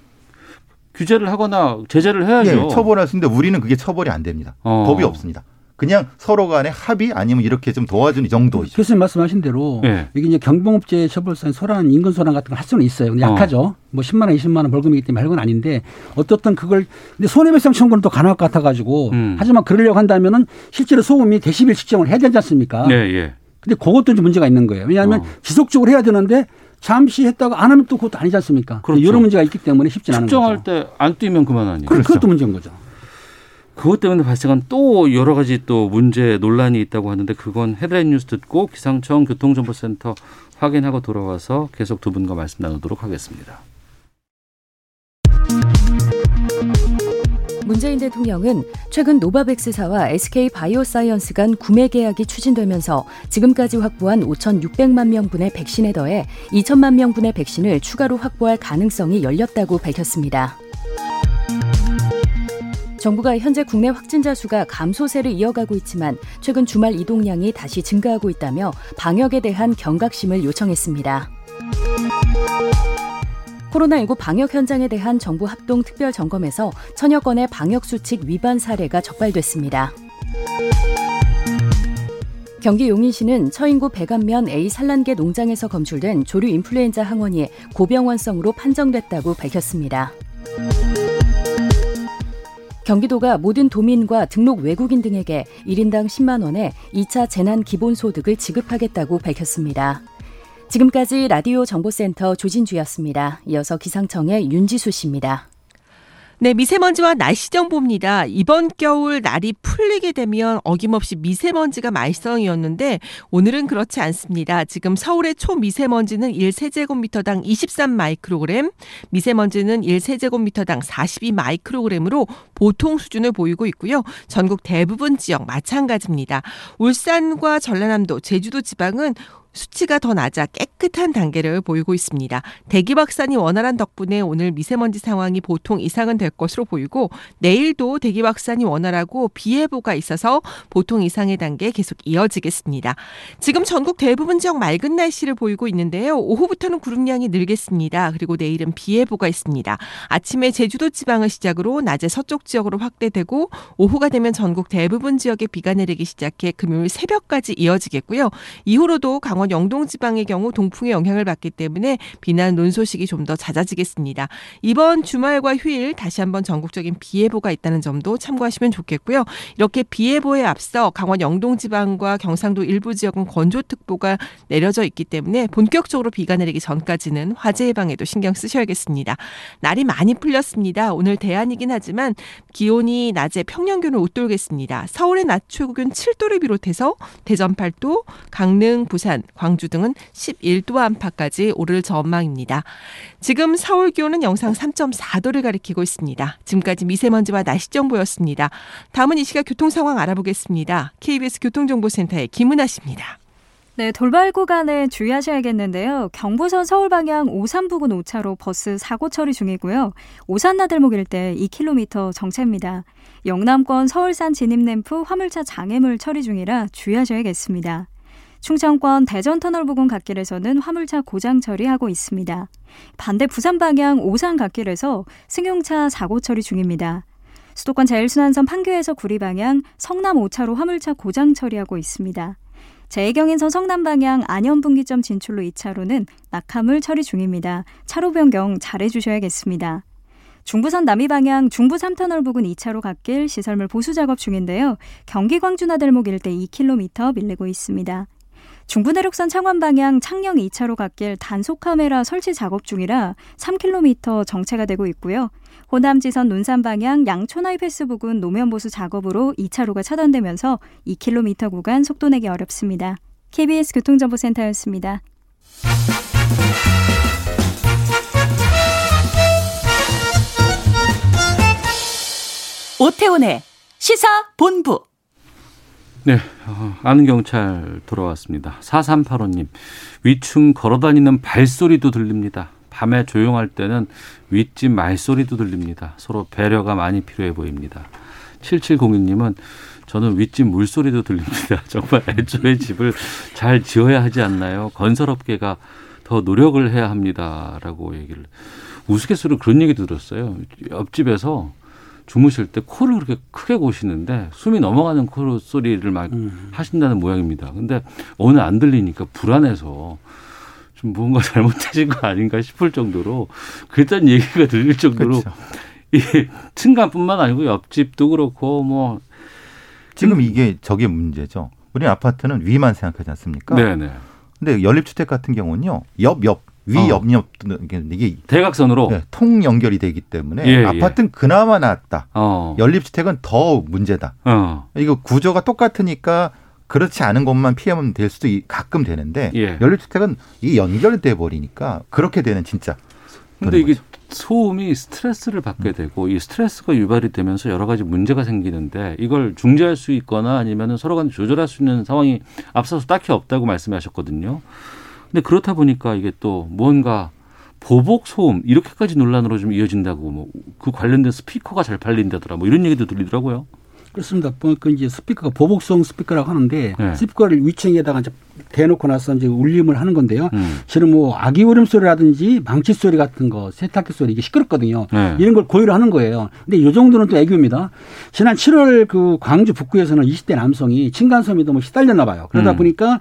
규제를 하거나 제재를 해야죠. 예, 처벌할 수 있는데 우리는 그게 처벌이 안 됩니다. 어. 법이 없습니다. 그냥 서로 간에 합의 아니면 이렇게 좀 도와주는 정도이죠. 교수님 말씀하신 대로 네. 이게 이제 경범업체 처벌상 소란, 인근소란 같은 걸 할 수는 있어요. 근데 약하죠. 어. 뭐 십만 원, 이십만 원 벌금이기 때문에 할 건 아닌데 어떻든 그걸 근데 손해배상 청구는 또 가능할 것 같아가지고 음. 하지만 그러려고 한다면은 실제로 소음이 데시벨 측정을 해야 되지 않습니까? 네, 예. 근데 그것도 좀 문제가 있는 거예요. 왜냐하면 어. 지속적으로 해야 되는데 잠시 했다가 안 하면 또 그것도 아니지 않습니까? 그렇죠. 여러 문제가 있기 때문에 쉽진 않은 거죠. 측정할 때 안 뛰면 그만 아니에요. 그렇죠. 그것도 문제인 거죠. 그것 때문에 발생한 또 여러 가지 또 문제 논란이 있다고 하는데 그건 헤드라인 뉴스 듣고 기상청 교통정보센터 확인하고 돌아와서 계속 두 분과 말씀 나누도록 하겠습니다. 문재인 대통령은 최근 노바백스사와 에스케이바이오사이언스 간 구매 계약이 추진되면서 지금까지 확보한 오천육백만 명분의 백신에 더해 이천만 명분의 백신을 추가로 확보할 가능성이 열렸다고 밝혔습니다. 정부가 현재 국내 확진자 수가 감소세를 이어가고 있지만 최근 주말 이동량이 다시 증가하고 있다며 방역에 대한 경각심을 요청했습니다. 코로나십구 방역 현장에 대한 정부 합동 특별 점검에서 천여 건의 방역수칙 위반 사례가 적발됐습니다. 경기 용인시는 처인구 백안면 A 산란계 농장에서 검출된 조류 인플루엔자 항원이 고병원성으로 판정됐다고 밝혔습니다. 경기도가 모든 도민과 등록 외국인 등에게 일 인당 십만 원의 이 차 재난기본소득을 지급하겠다고 밝혔습니다. 지금까지 라디오 정보센터 조진주였습니다. 이어서 기상청의 윤지수 씨입니다. 네, 미세먼지와 날씨 정보입니다. 이번 겨울 날이 풀리게 되면 어김없이 미세먼지가 말썽이었는데 오늘은 그렇지 않습니다. 지금 서울의 초미세먼지는 일 세제곱미터당 이십삼 마이크로그램, 미세먼지는 일 세제곱미터당 사십이 마이크로그램으로 보통 수준을 보이고 있고요. 전국 대부분 지역 마찬가지입니다. 울산과 전라남도, 제주도 지방은 수치가 더 낮아 깨끗한 단계를 보이고 있습니다. 대기 확산이 원활한 덕분에 오늘 미세먼지 상황이 보통 이상은 될 것으로 보이고 내일도 대기 확산이 원활하고 비 예보가 있어서 보통 이상의 단계 계속 이어지겠습니다. 지금 전국 대부분 지역 맑은 날씨를 보이고 있는데요. 오후부터는 구름량이 늘겠습니다. 그리고 내일은 비 예보가 있습니다. 아침에 제주도 지방을 시작으로 낮에 서쪽 지역으로 확대되고 오후가 되면 전국 대부분 지역에 비가 내리기 시작해 금요일 새벽까지 이어지겠고요. 이후로도 강원 영동지방의 경우 동풍의 영향을 받기 때문에 비나 논 소식이 좀 더 잦아지겠습니다. 이번 주말과 휴일 다시 한번 전국적인 비예보가 있다는 점도 참고하시면 좋겠고요. 이렇게 비예보에 앞서 강원 영동지방과 경상도 일부 지역은 건조특보가 내려져 있기 때문에 본격적으로 비가 내리기 전까지는 화재 예방에도 신경 쓰셔야겠습니다. 날이 많이 풀렸습니다. 오늘 대안이긴 하지만 기온이 낮에 평년기온을 웃돌겠습니다. 서울의 낮 최고기온 칠 도를 비롯해서 대전 팔 도, 강릉, 부산, 광주 등은 십일 도 안팎까지 오를 전망입니다. 지금 서울 기온은 영상 삼 점 사 도를 가리키고 있습니다. 지금까지 미세먼지와 날씨 정보였습니다. 다음은 이 시각 교통 상황 알아보겠습니다. 케이비에스 교통정보센터의 김은아 씨입니다. 네, 돌발 구간에 주의하셔야겠는데요. 경부선 서울 방향 오산 부근 오 차로 버스 사고 처리 중이고요. 오산 나들목 일대 이 킬로미터 정체입니다. 영남권 서울산 진입램프 화물차 장애물 처리 중이라 주의하셔야겠습니다. 충청권 대전터널 부근 갓길에서는 화물차 고장 처리하고 있습니다. 반대 부산 방향 오산 갓길에서 승용차 사고 처리 중입니다. 수도권 제일 순환선 판교에서 구리 방향 성남 오 차로 화물차 고장 처리하고 있습니다. 제이 경인선 성남 방향 안현분기점 진출로 이 차로는 낙하물 처리 중입니다. 차로 변경 잘해주셔야겠습니다. 중부선 남이 방향 중부 삼 터널 부근 이 차로 갓길 시설물 보수 작업 중인데요. 경기 광주 나들목 일대 이 킬로미터 밀리고 있습니다. 중부내륙선 창원 방향 창녕 이 차로 갓길 단속 카메라 설치 작업 중이라 삼 킬로미터 정체가 되고 있고요. 호남지선 논산 방향 양촌하이패스 부근 노면 보수 작업으로 이 차로가 차단되면서 이 킬로미터 구간 속도 내기 어렵습니다. 케이비에스 교통정보센터였습니다. 오태훈의 시사본부. 네, 어, 아는 경찰 돌아왔습니다. 사삼팔오님, 위층 걸어다니는 발소리도 들립니다. 밤에 조용할 때는 윗집 말소리도 들립니다. 서로 배려가 많이 필요해 보입니다. 칠칠공이님은 저는 윗집 물소리도 들립니다. 정말 애초에 집을 잘 지어야 하지 않나요? 건설업계가 더 노력을 해야 합니다라고 얘기를, 우스갯소리로 그런 얘기도 들었어요. 옆집에서 주무실 때 코를 그렇게 크게 고시는데 숨이 넘어가는 코 소리를 막 음. 하신다는 모양입니다. 근데 오늘 안 들리니까 불안해서 좀 뭔가 잘못되신 거 아닌가 싶을 정도로 그랬다는 얘기가 들릴 정도로, 그렇죠. 이 층간뿐만 아니고 옆집도 그렇고 뭐 지금 이게 저게 문제죠. 우리 아파트는 위만 생각하지 않습니까? 네네. 근데 연립주택 같은 경우는요, 옆, 옆, 위, 어. 옆, 옆, 이게 대각선으로 네, 통 연결이 되기 때문에 예, 아파트는 예. 그나마 낫다. 어. 연립주택은 더 문제다. 어. 이거 구조가 똑같으니까 그렇지 않은 것만 피하면 될 수도 가끔 되는데 예. 연립주택은 이게 연결돼 버리니까 그렇게 되는 진짜. 근데 이게 거죠. 소음이 스트레스를 받게 되고 이 스트레스가 유발이 되면서 여러 가지 문제가 생기는데 이걸 중재할 수 있거나 아니면 서로 간에 조절할 수 있는 상황이 앞서서 딱히 없다고 말씀하셨거든요. 근데 그렇다 보니까 이게 또 뭔가 보복 소음 이렇게까지 논란으로 좀 이어진다고, 뭐 그 관련된 스피커가 잘 팔린다더라 뭐 이런 얘기도 들리더라고요. 그렇습니다. 보니까 이제 스피커가 보복성 스피커라고 하는데 네. 스피커를 위층에다가 이제 대놓고 나서 이제 울림을 하는 건데요. 음. 지금 뭐 아기 울음 소리라든지 망치 소리 같은 거, 세탁기 소리 이게 시끄럽거든요. 네. 이런 걸 고의로 하는 거예요. 근데 이 정도는 또 애교입니다. 지난 칠월 그 광주 북구에서는 이십 대 남성이 층간소음에도 뭐 시달렸나 봐요. 그러다 음. 보니까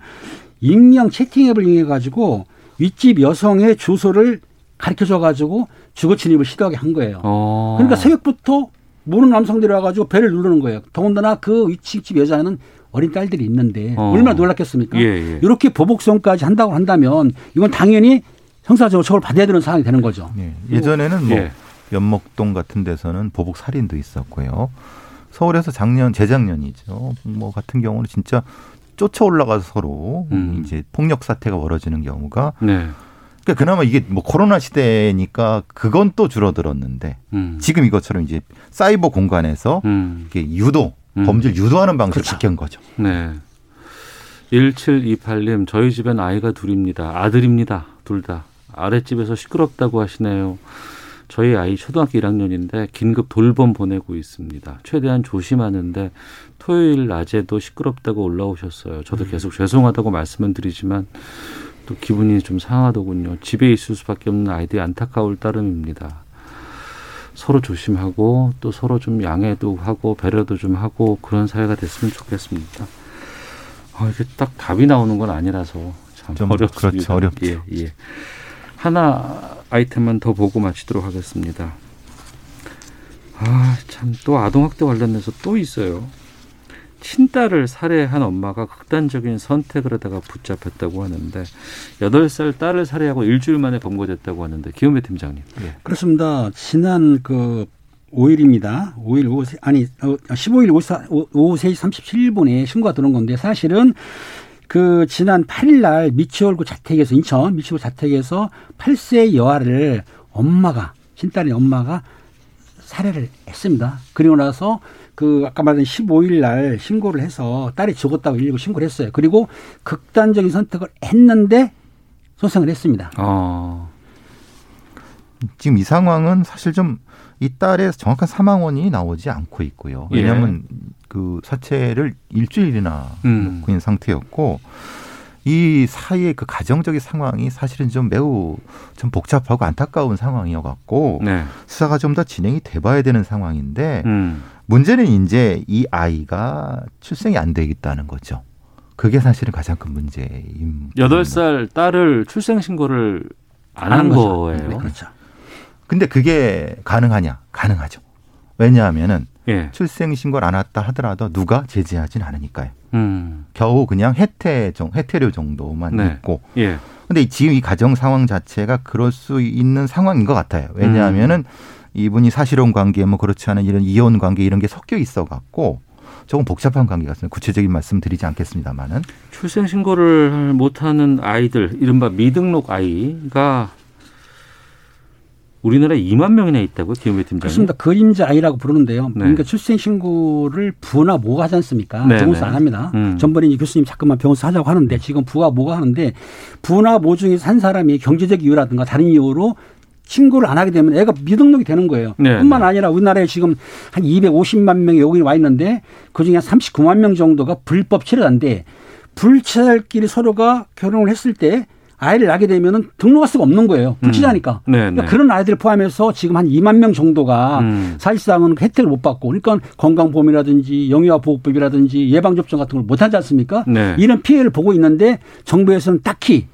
익명 채팅앱을 이용해 가지고 윗집 여성의 주소를 가르쳐 줘 가지고 주거 침입을 시도하게 한 거예요. 오. 그러니까 새벽부터 모르는 남성들이 와가지고 배를 누르는 거예요. 더군다나 그 위치집 여자는 어린 딸들이 있는데 어. 얼마나 놀랐겠습니까? 예, 예. 이렇게 보복성까지 한다고 한다면 이건 당연히 형사적으로 처벌 받아야 되는 상황이 되는 거죠. 예. 예전에는 뭐 예. 연목동 같은 데서는 보복살인도 있었고요. 서울에서 작년, 재작년이죠. 뭐 같은 경우는 진짜 쫓아 올라가서 서로 음. 이제 폭력 사태가 벌어지는 경우가. 네. 그러니까 그나마 이게 뭐 코로나 시대니까 그건 또 줄어들었는데 음. 지금 이것처럼 이제 사이버 공간에서 음. 이렇게 유도, 음. 범죄를 유도하는 방식을 지킨 거죠. 네. 일칠이팔님, 저희 집엔 아이가 둘입니다. 아들입니다. 둘 다. 아랫집에서 시끄럽다고 하시네요. 저희 아이 초등학교 일학년인데 긴급 돌봄 보내고 있습니다. 최대한 조심하는데 토요일 낮에도 시끄럽다고 올라오셨어요. 저도 계속 죄송하다고 말씀은 드리지만 또 기분이 좀 상하더군요. 집에 있을 수밖에 없는 아이들이 안타까울 따름입니다. 서로 조심하고 또 서로 좀 양해도 하고 배려도 좀 하고 그런 사회가 됐으면 좋겠습니다. 아, 이게 딱 답이 나오는 건 아니라서 참 좀 어렵습니다. 그렇죠, 어렵죠. 예, 예. 하나 아이템만 더 보고 마치도록 하겠습니다. 아, 참 또 아동학대 관련해서 또 있어요. 친딸을 살해한 엄마가 극단적인 선택을 하다가 붙잡혔다고 하는데 여덟 살 딸을 살해하고 일주일 만에 검거됐다고 하는데, 김은배 팀장님. 예. 그렇습니다. 지난 그 오일입니다. 오일 오후 아니 십오일 오후 세 시 삼십칠 분에 신고가 들어온 건데, 사실은 그 지난 팔일 날 미추홀구 자택에서, 인천 미추홀구 자택에서 여덟 살 여아를 엄마가, 친딸의 엄마가 살해를 했습니다. 그리고 나서 그 아까 말한 십오일 날 신고를 해서 딸이 죽었다고 일일구 신고를 했어요. 그리고 극단적인 선택을 했는데 소송을 했습니다. 어. 지금 이 상황은 사실 좀 이 딸의 정확한 사망 원인이 나오지 않고 있고요. 왜냐하면 예. 그 사체를 일주일이나 음. 놓고 있는 상태였고, 이 사이에 그 가정적인 상황이 사실은 좀 매우 좀 복잡하고 안타까운 상황이어갖고 네. 수사가 좀 더 진행이 돼봐야 되는 상황인데 음. 문제는 이제 이 아이가 출생이 안 되겠다는 거죠. 그게 사실은 가장 큰 문제인. 여덟 살 딸을 출생신고를 안 한 거예요. 네, 그렇죠. 근데 그게 가능하냐? 가능하죠. 왜냐하면은 예. 출생신고를 안 했다 하더라도 누가 제재하진 않으니까요. 음. 겨우 그냥 해태, 해태료 정도만 네. 있고. 예. 근데 지금 이 가정 상황 자체가 그럴 수 있는 상황인 것 같아요. 왜냐하면은 음. 이분이 사실혼 관계, 뭐 그렇지 않은 이런 이혼 관계 이런 게 섞여 있어 갖고 조금 복잡한 관계 같습니다. 구체적인 말씀 드리지 않겠습니다만은. 출생 신고를 못하는 아이들, 이른바 미등록 아이가 우리나라에 이만 명이나 있다고요? 기업의 팀장이? 그렇습니다. 그림자 아이라고 부르는데요. 네. 그러니까 출생신고를 부나 뭐가 하지 않습니까? 네, 병원에서 네. 안 합니다. 음. 전번에 이 교수님 잠깐만 병원에서 하자고 하는데 지금 부와 뭐가 하는데 부나 뭐 중에서 한 사람이 경제적 이유라든가 다른 이유로 신고를 안 하게 되면 애가 미등록이 되는 거예요. 네, 뿐만 네. 아니라 우리나라에 지금 한 이백오십만 명이 여기 와 있는데 그중에 한 삼십구만 명 정도가 불법 체류자인데 불체자끼리 서로가 결혼을 했을 때 아이를 낳게 되면 등록할 수가 없는 거예요. 불치자니까. 음. 그러니까 그런 아이들을 포함해서 지금 한 이만 명 정도가 음. 사실상은 혜택을 못 받고 그러니까 건강보험이라든지 영유아보호법이라든지 예방접종 같은 걸 못 하지 않습니까? 네. 이런 피해를 보고 있는데 정부에서는 딱히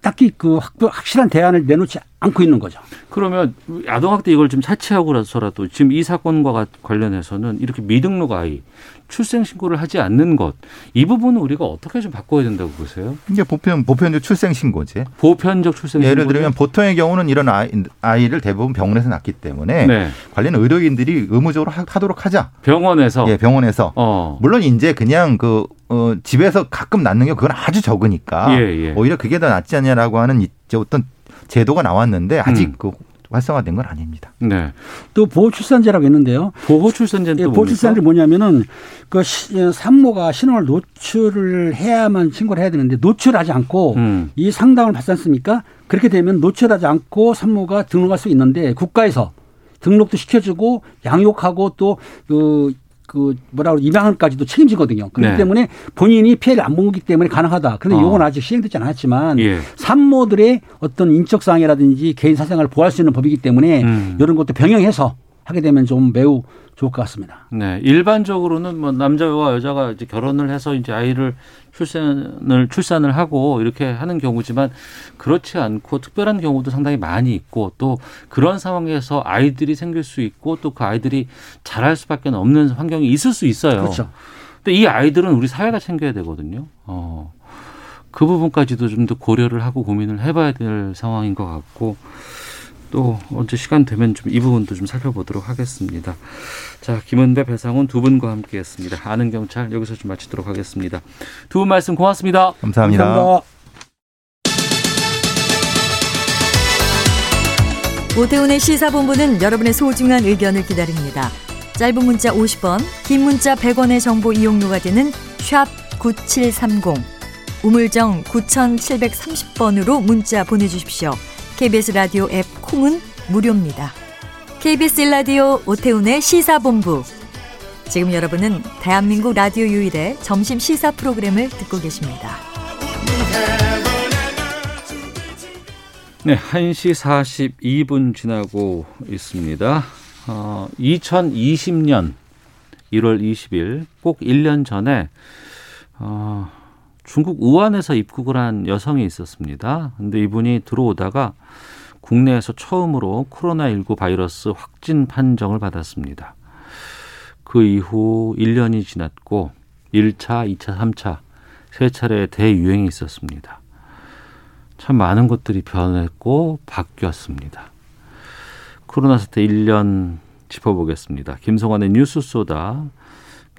딱히 그 확실한 대안을 내놓지 않고 있는 거죠. 그러면 아동학대 이걸 좀 차치하고라서라도 지금 이 사건과 관련해서는 이렇게 미등록 아이 출생신고를 하지 않는 것 이 부분은 우리가 어떻게 좀 바꿔야 된다고 보세요? 이게 보편, 보편적 출생신고제. 보편적 출생신고. 예를 들면 보통의 경우는 이런 아이, 아이를 대부분 병원에서 낳기 때문에 네. 관련 의료인들이 의무적으로 하도록 하자. 병원에서. 예, 병원에서. 어. 물론 이제 그냥 그 어, 집에서 가끔 낳는 게 그건 아주 적으니까 예, 예. 오히려 그게 더 낫지 않냐라고 하는 이제 어떤 제도가 나왔는데 아직 음. 그 활성화된 건 아닙니다. 네. 또 보호출산제라고 했는데요. 보호출산제는 예, 보호출산제 뭐냐면은 그 시, 산모가 신원을 노출을 해야만 신고를 해야 되는데 노출하지 않고 음. 이 상담을 받지 않습니까? 그렇게 되면 노출하지 않고 산모가 등록할 수 있는데 국가에서 등록도 시켜주고 양육하고 또 그 그 뭐라고 입양까지도 책임지거든요. 그렇기 네. 때문에 본인이 피해를 안 보기 때문에 가능하다. 그런데 어. 이건 아직 시행되지 않았지만 예. 산모들의 어떤 인적사항이라든지 개인 사생활을 보호할 수 있는 법이기 때문에 음. 이런 것도 병행해서 하게 되면 좀 매우 좋을 것 같습니다. 네, 일반적으로는 뭐 남자와 여자가 이제 결혼을 해서 이제 아이를 출산을 출산을 하고 이렇게 하는 경우지만 그렇지 않고 특별한 경우도 상당히 많이 있고 또 그런 상황에서 아이들이 생길 수 있고 또 그 아이들이 자랄 수밖에 없는 환경이 있을 수 있어요. 그렇죠. 근데 이 아이들은 우리 사회가 챙겨야 되거든요. 어, 그 부분까지도 좀 더 고려를 하고 고민을 해봐야 될 상황인 것 같고. 또 언제 시간 되면 좀 이 부분도 좀 살펴보도록 하겠습니다. 자, 김은배, 배상훈 두 분과 함께했습니다. 아는 경찰 여기서 좀 마치도록 하겠습니다. 두 분 말씀 고맙습니다. 감사합니다. 감사합니다. 오태훈의 시사본부는 여러분의 소중한 의견을 기다립니다. 짧은 문자 오십 원, 긴 문자 백 원의 정보 이용료가 되는 샵 구칠삼공, 우물정 구칠삼공 번으로 문자 보내주십시오. 케이비에스 라디오 앱 콩은 무료입니다. 케이비에스 라디오 오태훈의 시사본부. 지금 여러분은 대한민국 라디오 유일의 점심 시사 프로그램을 듣고 계십니다. 네, 한 시 사십이 분 지나고 있습니다. 어, 이천이십 년 일월 이십일 꼭 일 년 전에 어, 중국 우한에서 입국을 한 여성이 있었습니다. 그런데 이분이 들어오다가 국내에서 처음으로 코로나십구 바이러스 확진 판정을 받았습니다. 그 이후 일 년이 지났고 일 차, 이 차, 삼 차 세 차례 대유행이 있었습니다. 참 많은 것들이 변했고 바뀌었습니다. 코로나 사태 일 년 짚어보겠습니다. 김성환의 뉴스 소다.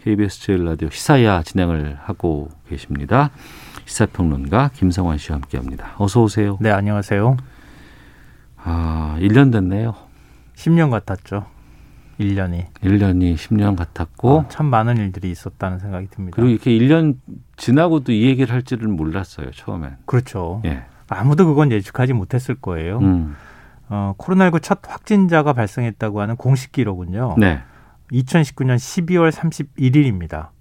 케이비에스 제일 라디오 시사야 진행을 하고 계십니다. 시사평론가 김성환 씨와 함께합니다. 어서 오세요. 네, 안녕하세요. 아, 일 년 됐네요. 십 년 같았죠. 일 년이. 일 년이 십 년 같았고. 아, 참 많은 일들이 있었다는 생각이 듭니다. 그리고 이렇게 일 년 지나고도 이 얘기를 할 줄은 몰랐어요, 처음엔. 그렇죠. 예. 아무도 그건 예측하지 못했을 거예요. 음. 어, 코로나십구 첫 확진자가 발생했다고 하는 공식 기록은요. 네. 이천십구 년 십이월 삼십일일입니다.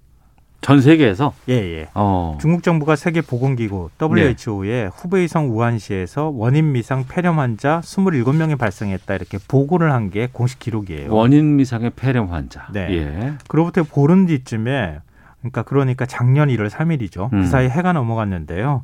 전 세계에서? 예, 예. 어. 중국 정부가 세계보건기구 더블유에이치오에 네. 후베이성 우한시에서 원인 미상 폐렴 환자 이십칠 명이 발생했다 이렇게 보고를 한 게 공식 기록이에요. 원인 미상의 폐렴 환자. 네. 예. 그로부터 보름 뒤쯤에 그러니까 그러니까 작년 일월 삼일이죠. 음. 그 사이 해가 넘어갔는데요.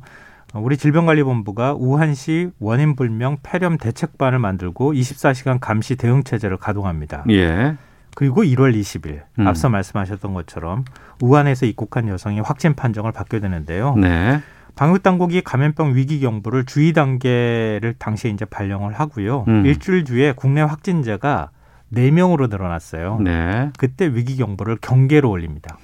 우리 질병관리본부가 우한시 원인 불명 폐렴 대책반을 만들고 이십사 시간 감시 대응 체제를 가동합니다. 예. 그리고 일월 이십일 음. 앞서 말씀하셨던 것처럼 우한에서 입국한 여성이 확진 판정을 받게 되는데요. 네. 방역당국이 감염병 위기경보를 주의 단계를 당시에 이제 발령을 하고요. 음. 일주일 뒤에 국내 확진자가 네 명으로 늘어났어요. 네. 그때 위기경보를 경계로 올립니다.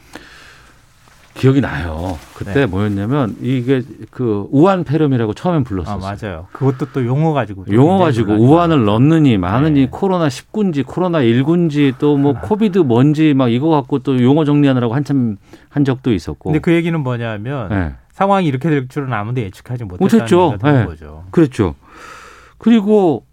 기억이 나요. 그때 네. 뭐였냐면 이게 그 우한폐렴이라고 처음엔 불렀었어요. 아, 맞아요. 그것도 또 용어 가지고. 용어 가지고 우한을 넣느니 마느니 네. 코로나 십구인지 코로나 일구인지 또 뭐 아. 코비드 뭔지 막 이거 갖고 또 용어 정리하느라고 한참 한 적도 있었고. 근데 그 얘기는 뭐냐면 네. 상황이 이렇게 될 줄은 아무도 예측하지 못했다는 얘기가 되는 네. 거죠. 그렇죠. 그리고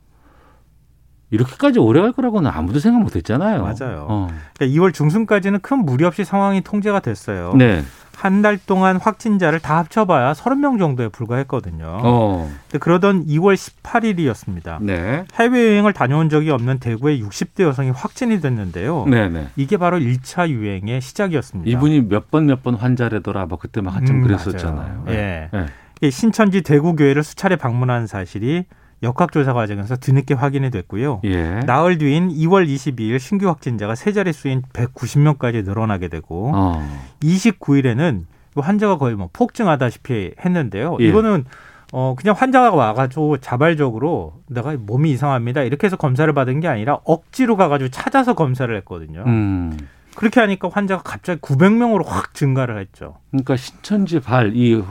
이렇게까지 오래 갈 거라고는 아무도 생각 못 했잖아요. 맞아요. 어. 그러니까 이월 중순까지는 큰 무리 없이 상황이 통제가 됐어요. 네. 한 달 동안 확진자를 다 합쳐봐야 서른 명 정도에 불과했거든요. 어. 근데 그러던 이월 십팔일이었습니다. 네. 해외여행을 다녀온 적이 없는 대구의 육십 대 여성이 확진이 됐는데요. 네네. 이게 바로 일 차 유행의 시작이었습니다. 이분이 몇 번 몇 번 환자래더라. 막 그때 막 한참 음, 그랬었잖아요. 네. 네. 네. 신천지 대구교회를 수차례 방문한 사실이 역학조사 과정에서 뒤늦게 확인이 됐고요. 예. 나흘 뒤인 이월 이십이일 신규 확진자가 세 자릿수인 백구십 명까지 늘어나게 되고 어. 이십구일에는 환자가 거의 뭐 폭증하다시피 했는데요. 예. 이거는 어 그냥 환자가 와가지고 자발적으로 내가 몸이 이상합니다 이렇게 해서 검사를 받은 게 아니라 억지로 가가지고 찾아서 검사를 했거든요. 음. 그렇게 하니까 환자가 갑자기 구백 명으로 확 증가를 했죠. 그러니까 신천지 발 이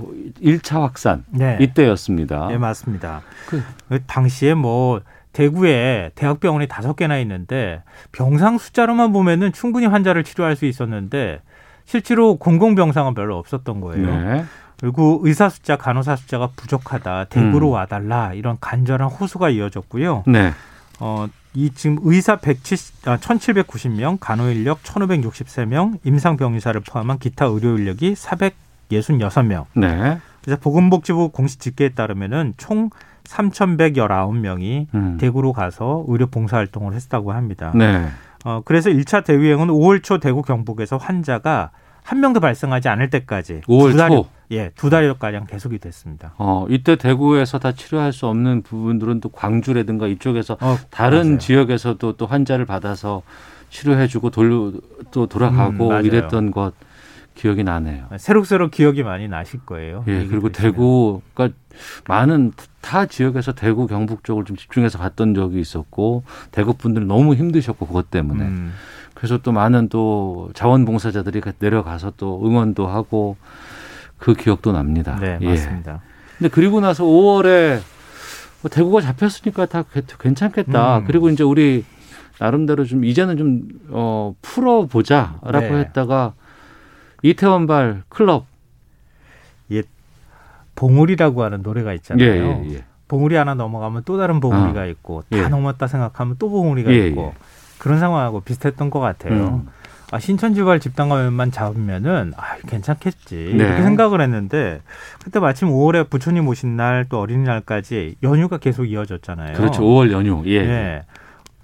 일 차 확산 네. 이때였습니다. 네, 맞습니다. 그 당시에 뭐 대구에 대학병원이 다섯 개나 있는데 병상 숫자로만 보면은 충분히 환자를 치료할 수 있었는데 실제로 공공병상은 별로 없었던 거예요. 네. 그리고 의사 숫자, 간호사 숫자가 부족하다, 대구로 음. 와달라 이런 간절한 호소가 이어졌고요. 네. 어. 이 지금 의사 백칠십, 아, 천칠백구십 명, 간호 인력 천오백육십삼 명, 임상병의사를 포함한 기타 의료 인력이 사백육십육 명. 네. 그래서 보건복지부 공식 집계에 따르면은 총 삼천백십구 명이 음. 대구로 가서 의료 봉사활동을 했다고 합니다. 네. 어, 그래서 일 차 대유행은 오월 초 대구 경북에서 환자가 한 명도 발생하지 않을 때까지 오월 초 예, 두 달여가량 계속이 됐습니다. 어, 이때 대구에서 다 치료할 수 없는 부분들은 또 광주라든가 이쪽에서 어, 다른 맞아요. 지역에서도 또 환자를 받아서 치료해주고 돌, 또 돌아가고 음, 이랬던 것 기억이 나네요. 새록새록 기억이 많이 나실 거예요. 예, 그리고 대구, 그러니까 많은 타 지역에서 대구, 경북 쪽을 좀 집중해서 갔던 적이 있었고 대구 분들 너무 힘드셨고 그것 때문에. 음. 그래서 또 많은 또 자원봉사자들이 내려가서 또 응원도 하고 그 기억도 납니다. 네, 맞습니다. 예. 근데 그리고 나서 오월에 대구가 잡혔으니까 다 괜찮겠다. 음. 그리고 이제 우리 나름대로 좀 이제는 좀 어, 풀어보자라고 네. 했다가 이태원발 클럽. 예, 봉우리라고 하는 노래가 있잖아요. 예, 예, 예. 봉우리 하나 넘어가면 또 다른 봉우리가 아, 있고 다 예. 넘었다 생각하면 또 봉우리가 예, 있고. 예. 그런 상황하고 비슷했던 것 같아요. 음. 아, 신천지발 집단감염만 잡으면은 아, 괜찮겠지 네. 이렇게 생각을 했는데 그때 마침 오월에 부처님 오신 날 또 어린이날까지 연휴가 계속 이어졌잖아요. 그렇죠. 오월 연휴. 예. 네.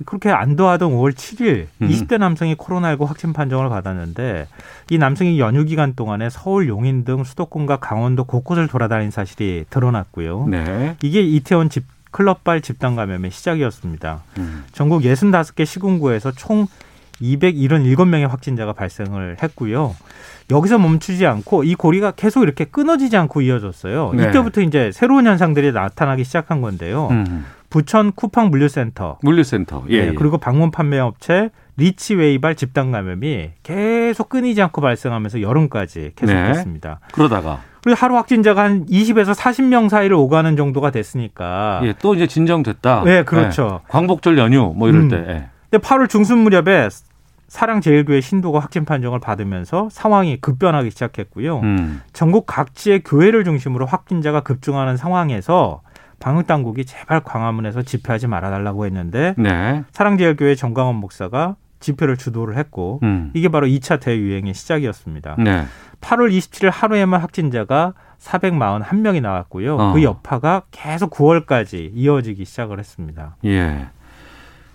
그렇게 안도하던 오월 칠일 음. 이십 대 남성이 코로나십구 확진 판정을 받았는데 이 남성이 연휴 기간 동안에 서울, 용인 등 수도권과 강원도 곳곳을 돌아다닌 사실이 드러났고요. 네. 이게 이태원 집 클럽발 집단감염의 시작이었습니다. 음. 전국 육십오 개 시군구에서 총 이백칠십칠 명의 확진자가 발생을 했고요. 여기서 멈추지 않고 이 고리가 계속 이렇게 끊어지지 않고 이어졌어요. 네. 이때부터 이제 새로운 현상들이 나타나기 시작한 건데요. 음. 부천 쿠팡 물류센터. 물류센터. 예, 네, 그리고 방문 판매업체 리치웨이발 집단감염이 계속 끊이지 않고 발생하면서 여름까지 계속됐습니다. 네. 그러다가. 그리고 하루 확진자가 한 이십에서 사십 명 사이를 오가는 정도가 됐으니까. 예, 또 이제 진정됐다. 네, 그렇죠. 예, 광복절 연휴 뭐 이럴 음. 때. 예. 근데 팔월 중순 무렵에 사랑제일교회 신도가 확진 판정을 받으면서 상황이 급변하기 시작했고요. 음. 전국 각지의 교회를 중심으로 확진자가 급증하는 상황에서 방역당국이 제발 광화문에서 집회하지 말아달라고 했는데 네. 사랑제일교회 정강원 목사가 집회를 주도를 했고 음. 이게 바로 이 차 대유행의 시작이었습니다. 네. 팔월 이십칠일 하루에만 확진자가 사백사십일 명이 나왔고요. 어. 그 여파가 계속 구월까지 이어지기 시작을 했습니다. 예.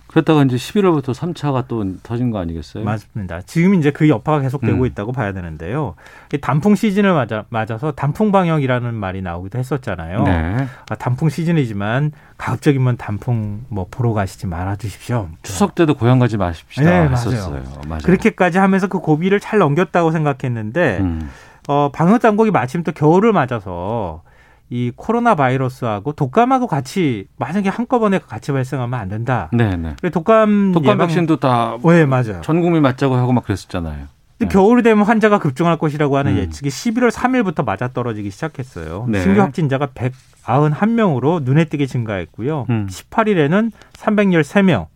그랬다가 이제 십일월부터 삼 차가 또 터진 거 아니겠어요? 맞습니다. 지금 이제 그 여파가 계속되고 음. 있다고 봐야 되는데요. 단풍 시즌을 맞아, 맞아서 단풍 방역이라는 말이 나오기도 했었잖아요. 네. 아, 단풍 시즌이지만 가급적이면 단풍 뭐 보러 가시지 말아 주십시오. 추석 때도 고향 가지 마십시다. 네, 했었어요. 맞아요. 맞아요. 그렇게까지 하면서 그 고비를 잘 넘겼다고 생각했는데 음. 어, 방역 당국이 마침 또 겨울을 맞아서 이 코로나 바이러스하고 독감하고 같이 만약에 한꺼번에 같이 발생하면 안 된다. 네네. 독감 독감 예방... 백신도 다 네, 맞아요. 전 국민 맞자고 하고 막 그랬었잖아요. 근데 네. 겨울이 되면 환자가 급증할 것이라고 하는 음. 예측이 십일월 삼일부터 맞아떨어지기 시작했어요. 네. 신규 확진자가 백구십일 명으로 눈에 띄게 증가했고요. 음. 십팔일에는 삼백십삼 명.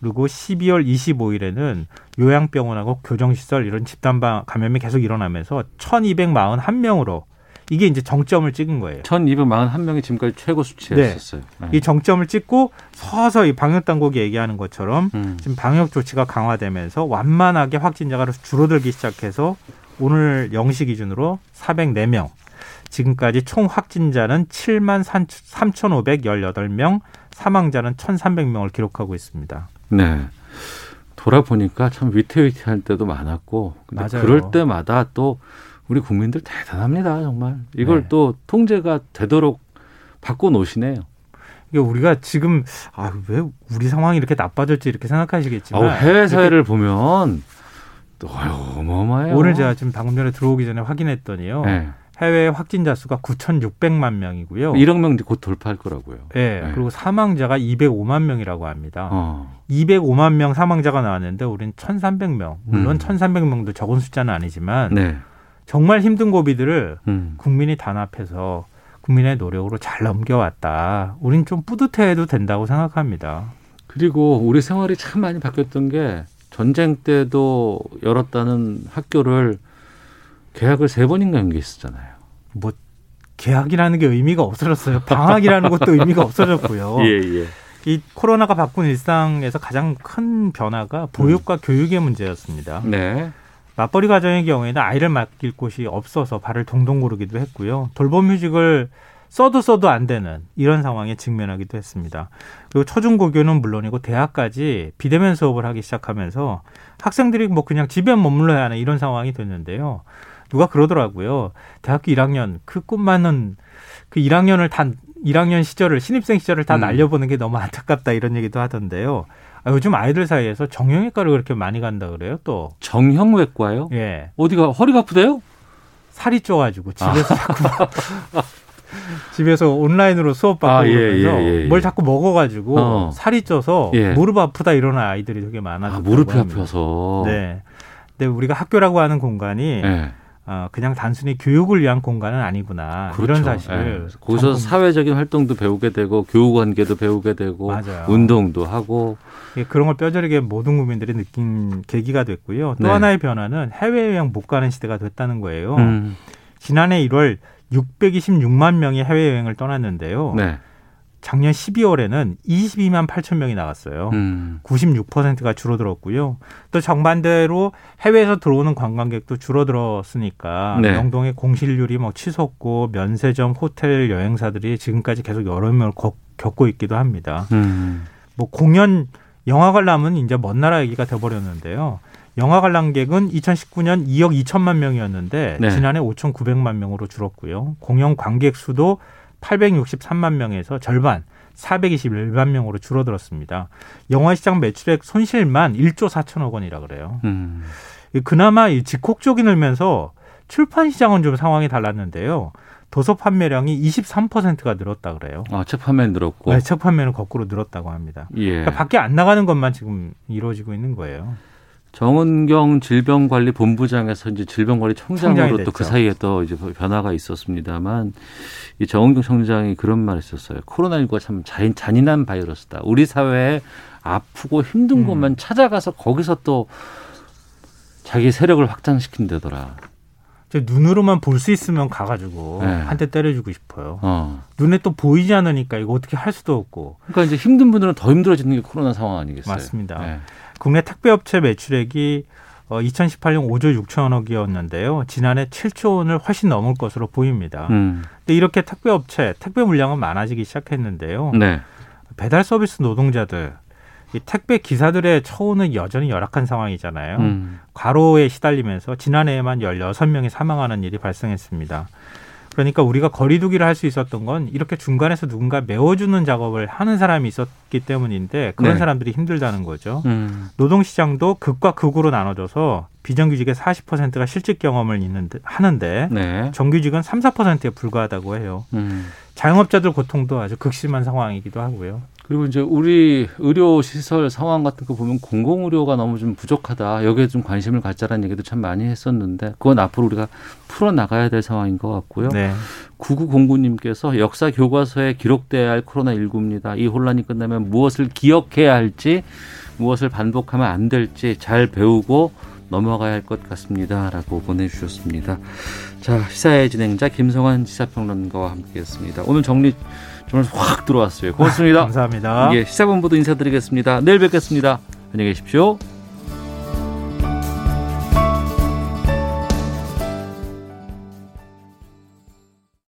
그리고 십이월 이십오일에는 요양병원하고 교정시설 이런 집단 감염이 계속 일어나면서 천이백사십일 명으로 이게 이제 정점을 찍은 거예요. 천이백사십일 명이 지금까지 최고 수치였었어요. 네. 네. 이 정점을 찍고 서서히 방역당국이 얘기하는 것처럼 음. 지금 방역 조치가 강화되면서 완만하게 확진자가 줄어들기 시작해서 오늘 영 시 기준으로 사백사 명. 지금까지 총 확진자는 칠만 삼천오백십팔 명, 사망자는 천삼백 명을 기록하고 있습니다. 네. 돌아보니까 참 위태위태할 때도 많았고 근데 그럴 때마다 또 우리 국민들 대단합니다. 정말. 이걸 네. 또 통제가 되도록 바꿔놓으시네요. 이게 우리가 지금 아, 왜 우리 상황이 이렇게 나빠질지 이렇게 생각하시겠지만 아, 해외 사회를 보면 어마어마해요. 오늘 제가 지금 방금 전에 들어오기 전에 확인했더니요. 네. 해외 확진자 수가 구천육백만 명이고요. 일억 명 곧 돌파할 거라고요. 네, 네. 그리고 사망자가 이백오만 명이라고 합니다. 어. 이백오만 명 사망자가 나왔는데 우린 천삼백 명. 물론 음. 천삼백 명도 적은 숫자는 아니지만 네. 정말 힘든 고비들을 음. 국민이 단합해서 국민의 노력으로 잘 넘겨왔다. 우린 좀 뿌듯해도 된다고 생각합니다. 그리고 우리 생활이 참 많이 바뀌었던 게 전쟁 때도 열었다는 학교를 개학을 세 번인가 연기했었잖아요. 뭐 개학이라는 게 의미가 없어졌어요. 방학이라는 것도 의미가 없어졌고요. 예, 예. 이 코로나가 바꾼 일상에서 가장 큰 변화가 보육과 음. 교육의 문제였습니다. 네. 맞벌이 가정의 경우에는 아이를 맡길 곳이 없어서 발을 동동 구르기도 했고요. 돌봄 휴직을 써도 써도 안 되는 이런 상황에 직면하기도 했습니다. 그리고 초중고교는 물론이고 대학까지 비대면 수업을 하기 시작하면서 학생들이 뭐 그냥 집에 머물러야 하는 이런 상황이 됐는데요. 누가 그러더라고요. 대학교 일 학년 그 꿈만은 그 일 학년을 다 일 학년 시절을 신입생 시절을 다 음. 날려보는 게 너무 안타깝다 이런 얘기도 하던데요. 아, 요즘 아이들 사이에서 정형외과를 그렇게 많이 간다 그래요. 또 정형외과요? 예. 어디가 허리가 아프대요? 살이 쪄가지고 집에서 자꾸. 집에서 온라인으로 수업받고 아, 이러면서 예, 예, 예, 예. 뭘 자꾸 먹어가지고 어. 살이 쪄서 예. 무릎 아프다 이러는 아이들이 되게 많아졌다고 아, 무릎이 합니다. 아파서. 네. 근데 우리가 학교라고 하는 공간이 예. 어, 그냥 단순히 교육을 위한 공간은 아니구나. 그렇죠. 이런 사실을. 예. 거기서 사회적인 활동도 배우게 되고 교우관계도 배우게 되고 맞아요. 운동도 하고. 예, 그런 걸 뼈저리게 모든 국민들이 느낀 계기가 됐고요. 또 네. 하나의 변화는 해외여행 못 가는 시대가 됐다는 거예요. 음. 지난해 일월 육백이십육만 명이 해외여행을 떠났는데요. 네. 작년 십이월에는 이십이만 팔천 명이 나갔어요. 음. 구십육 퍼센트가 줄어들었고요. 또 정반대로 해외에서 들어오는 관광객도 줄어들었으니까 네. 명동의 공실률이 뭐 치솟고 면세점, 호텔, 여행사들이 지금까지 계속 여름을 겪고 있기도 합니다. 음. 뭐 공연, 영화 관람은 이제 먼 나라 얘기가 돼버렸는데요. 영화 관람객은 이천십구년 이억 이천만 명이었는데 네. 지난해 오천구백만 명으로 줄었고요. 공연 관객 수도 팔백육십삼만 명에서 절반 사백이십일만 명으로 줄어들었습니다. 영화 시장 매출액 손실만 일조 사천억 원이라 그래요. 음. 그나마 이 집콕 쪽이 늘면서 출판 시장은 좀 상황이 달랐는데요. 도서 판매량이 이십삼 퍼센트가 늘었다 그래요. 아, 책 판매는 늘었고. 네, 책 판매는 거꾸로 늘었다고 합니다. 예. 그러니까 밖에 안 나가는 것만 지금 이루어지고 있는 거예요. 정은경 질병관리본부장에서 이제 질병관리청장으로 또 그 사이에 또 이제 변화가 있었습니다만 이 정은경 청장이 그런 말을 했었어요. 코로나십구가 참 잔, 잔인한 바이러스다. 우리 사회에 아프고 힘든 음. 것만 찾아가서 거기서 또 자기 세력을 확장시킨다더라. 눈으로만 볼 수 있으면 가가지고 네. 한 대 때려주고 싶어요. 어. 눈에 또 보이지 않으니까 이거 어떻게 할 수도 없고. 그러니까 이제 힘든 분들은 더 힘들어지는 게 코로나 상황 아니겠어요? 맞습니다. 네. 국내 택배업체 매출액이 이천십팔년 오조 육천억이었는데요. 지난해 칠조 원을 훨씬 넘을 것으로 보입니다. 음. 근데 이렇게 택배업체, 택배 물량은 많아지기 시작했는데요. 네. 배달 서비스 노동자들, 이 택배 기사들의 처우는 여전히 열악한 상황이잖아요. 음. 과로에 시달리면서 지난해에만 열여섯 명이 사망하는 일이 발생했습니다. 그러니까 우리가 거리두기를 할 수 있었던 건 이렇게 중간에서 누군가 메워주는 작업을 하는 사람이 있었기 때문인데 그런 네. 사람들이 힘들다는 거죠. 음. 노동시장도 극과 극으로 나눠져서 비정규직의 사십 퍼센트가 실직 경험을 있는데, 하는데 네. 정규직은 삼, 사 퍼센트에 불과하다고 해요. 음. 자영업자들 고통도 아주 극심한 상황이기도 하고요. 그리고 이제 우리 의료 시설 상황 같은 거 보면 공공 의료가 너무 좀 부족하다. 여기에 좀 관심을 갖자라는 얘기도 참 많이 했었는데 그건 앞으로 우리가 풀어 나가야 될 상황인 것 같고요. 네. 구구공구 님께서 역사 교과서에 기록돼야 할 코로나십구입니다. 이 혼란이 끝나면 무엇을 기억해야 할지 무엇을 반복하면 안 될지 잘 배우고 넘어가야 할 것 같습니다라고 보내주셨습니다. 자, 시사의 진행자 김성환 시사평론가와 함께했습니다. 오늘 정리 정말 확 들어왔어요. 고맙습니다. 감사합니다. 예, 시사본부도 인사드리겠습니다. 내일 뵙겠습니다. 안녕히 계십시오.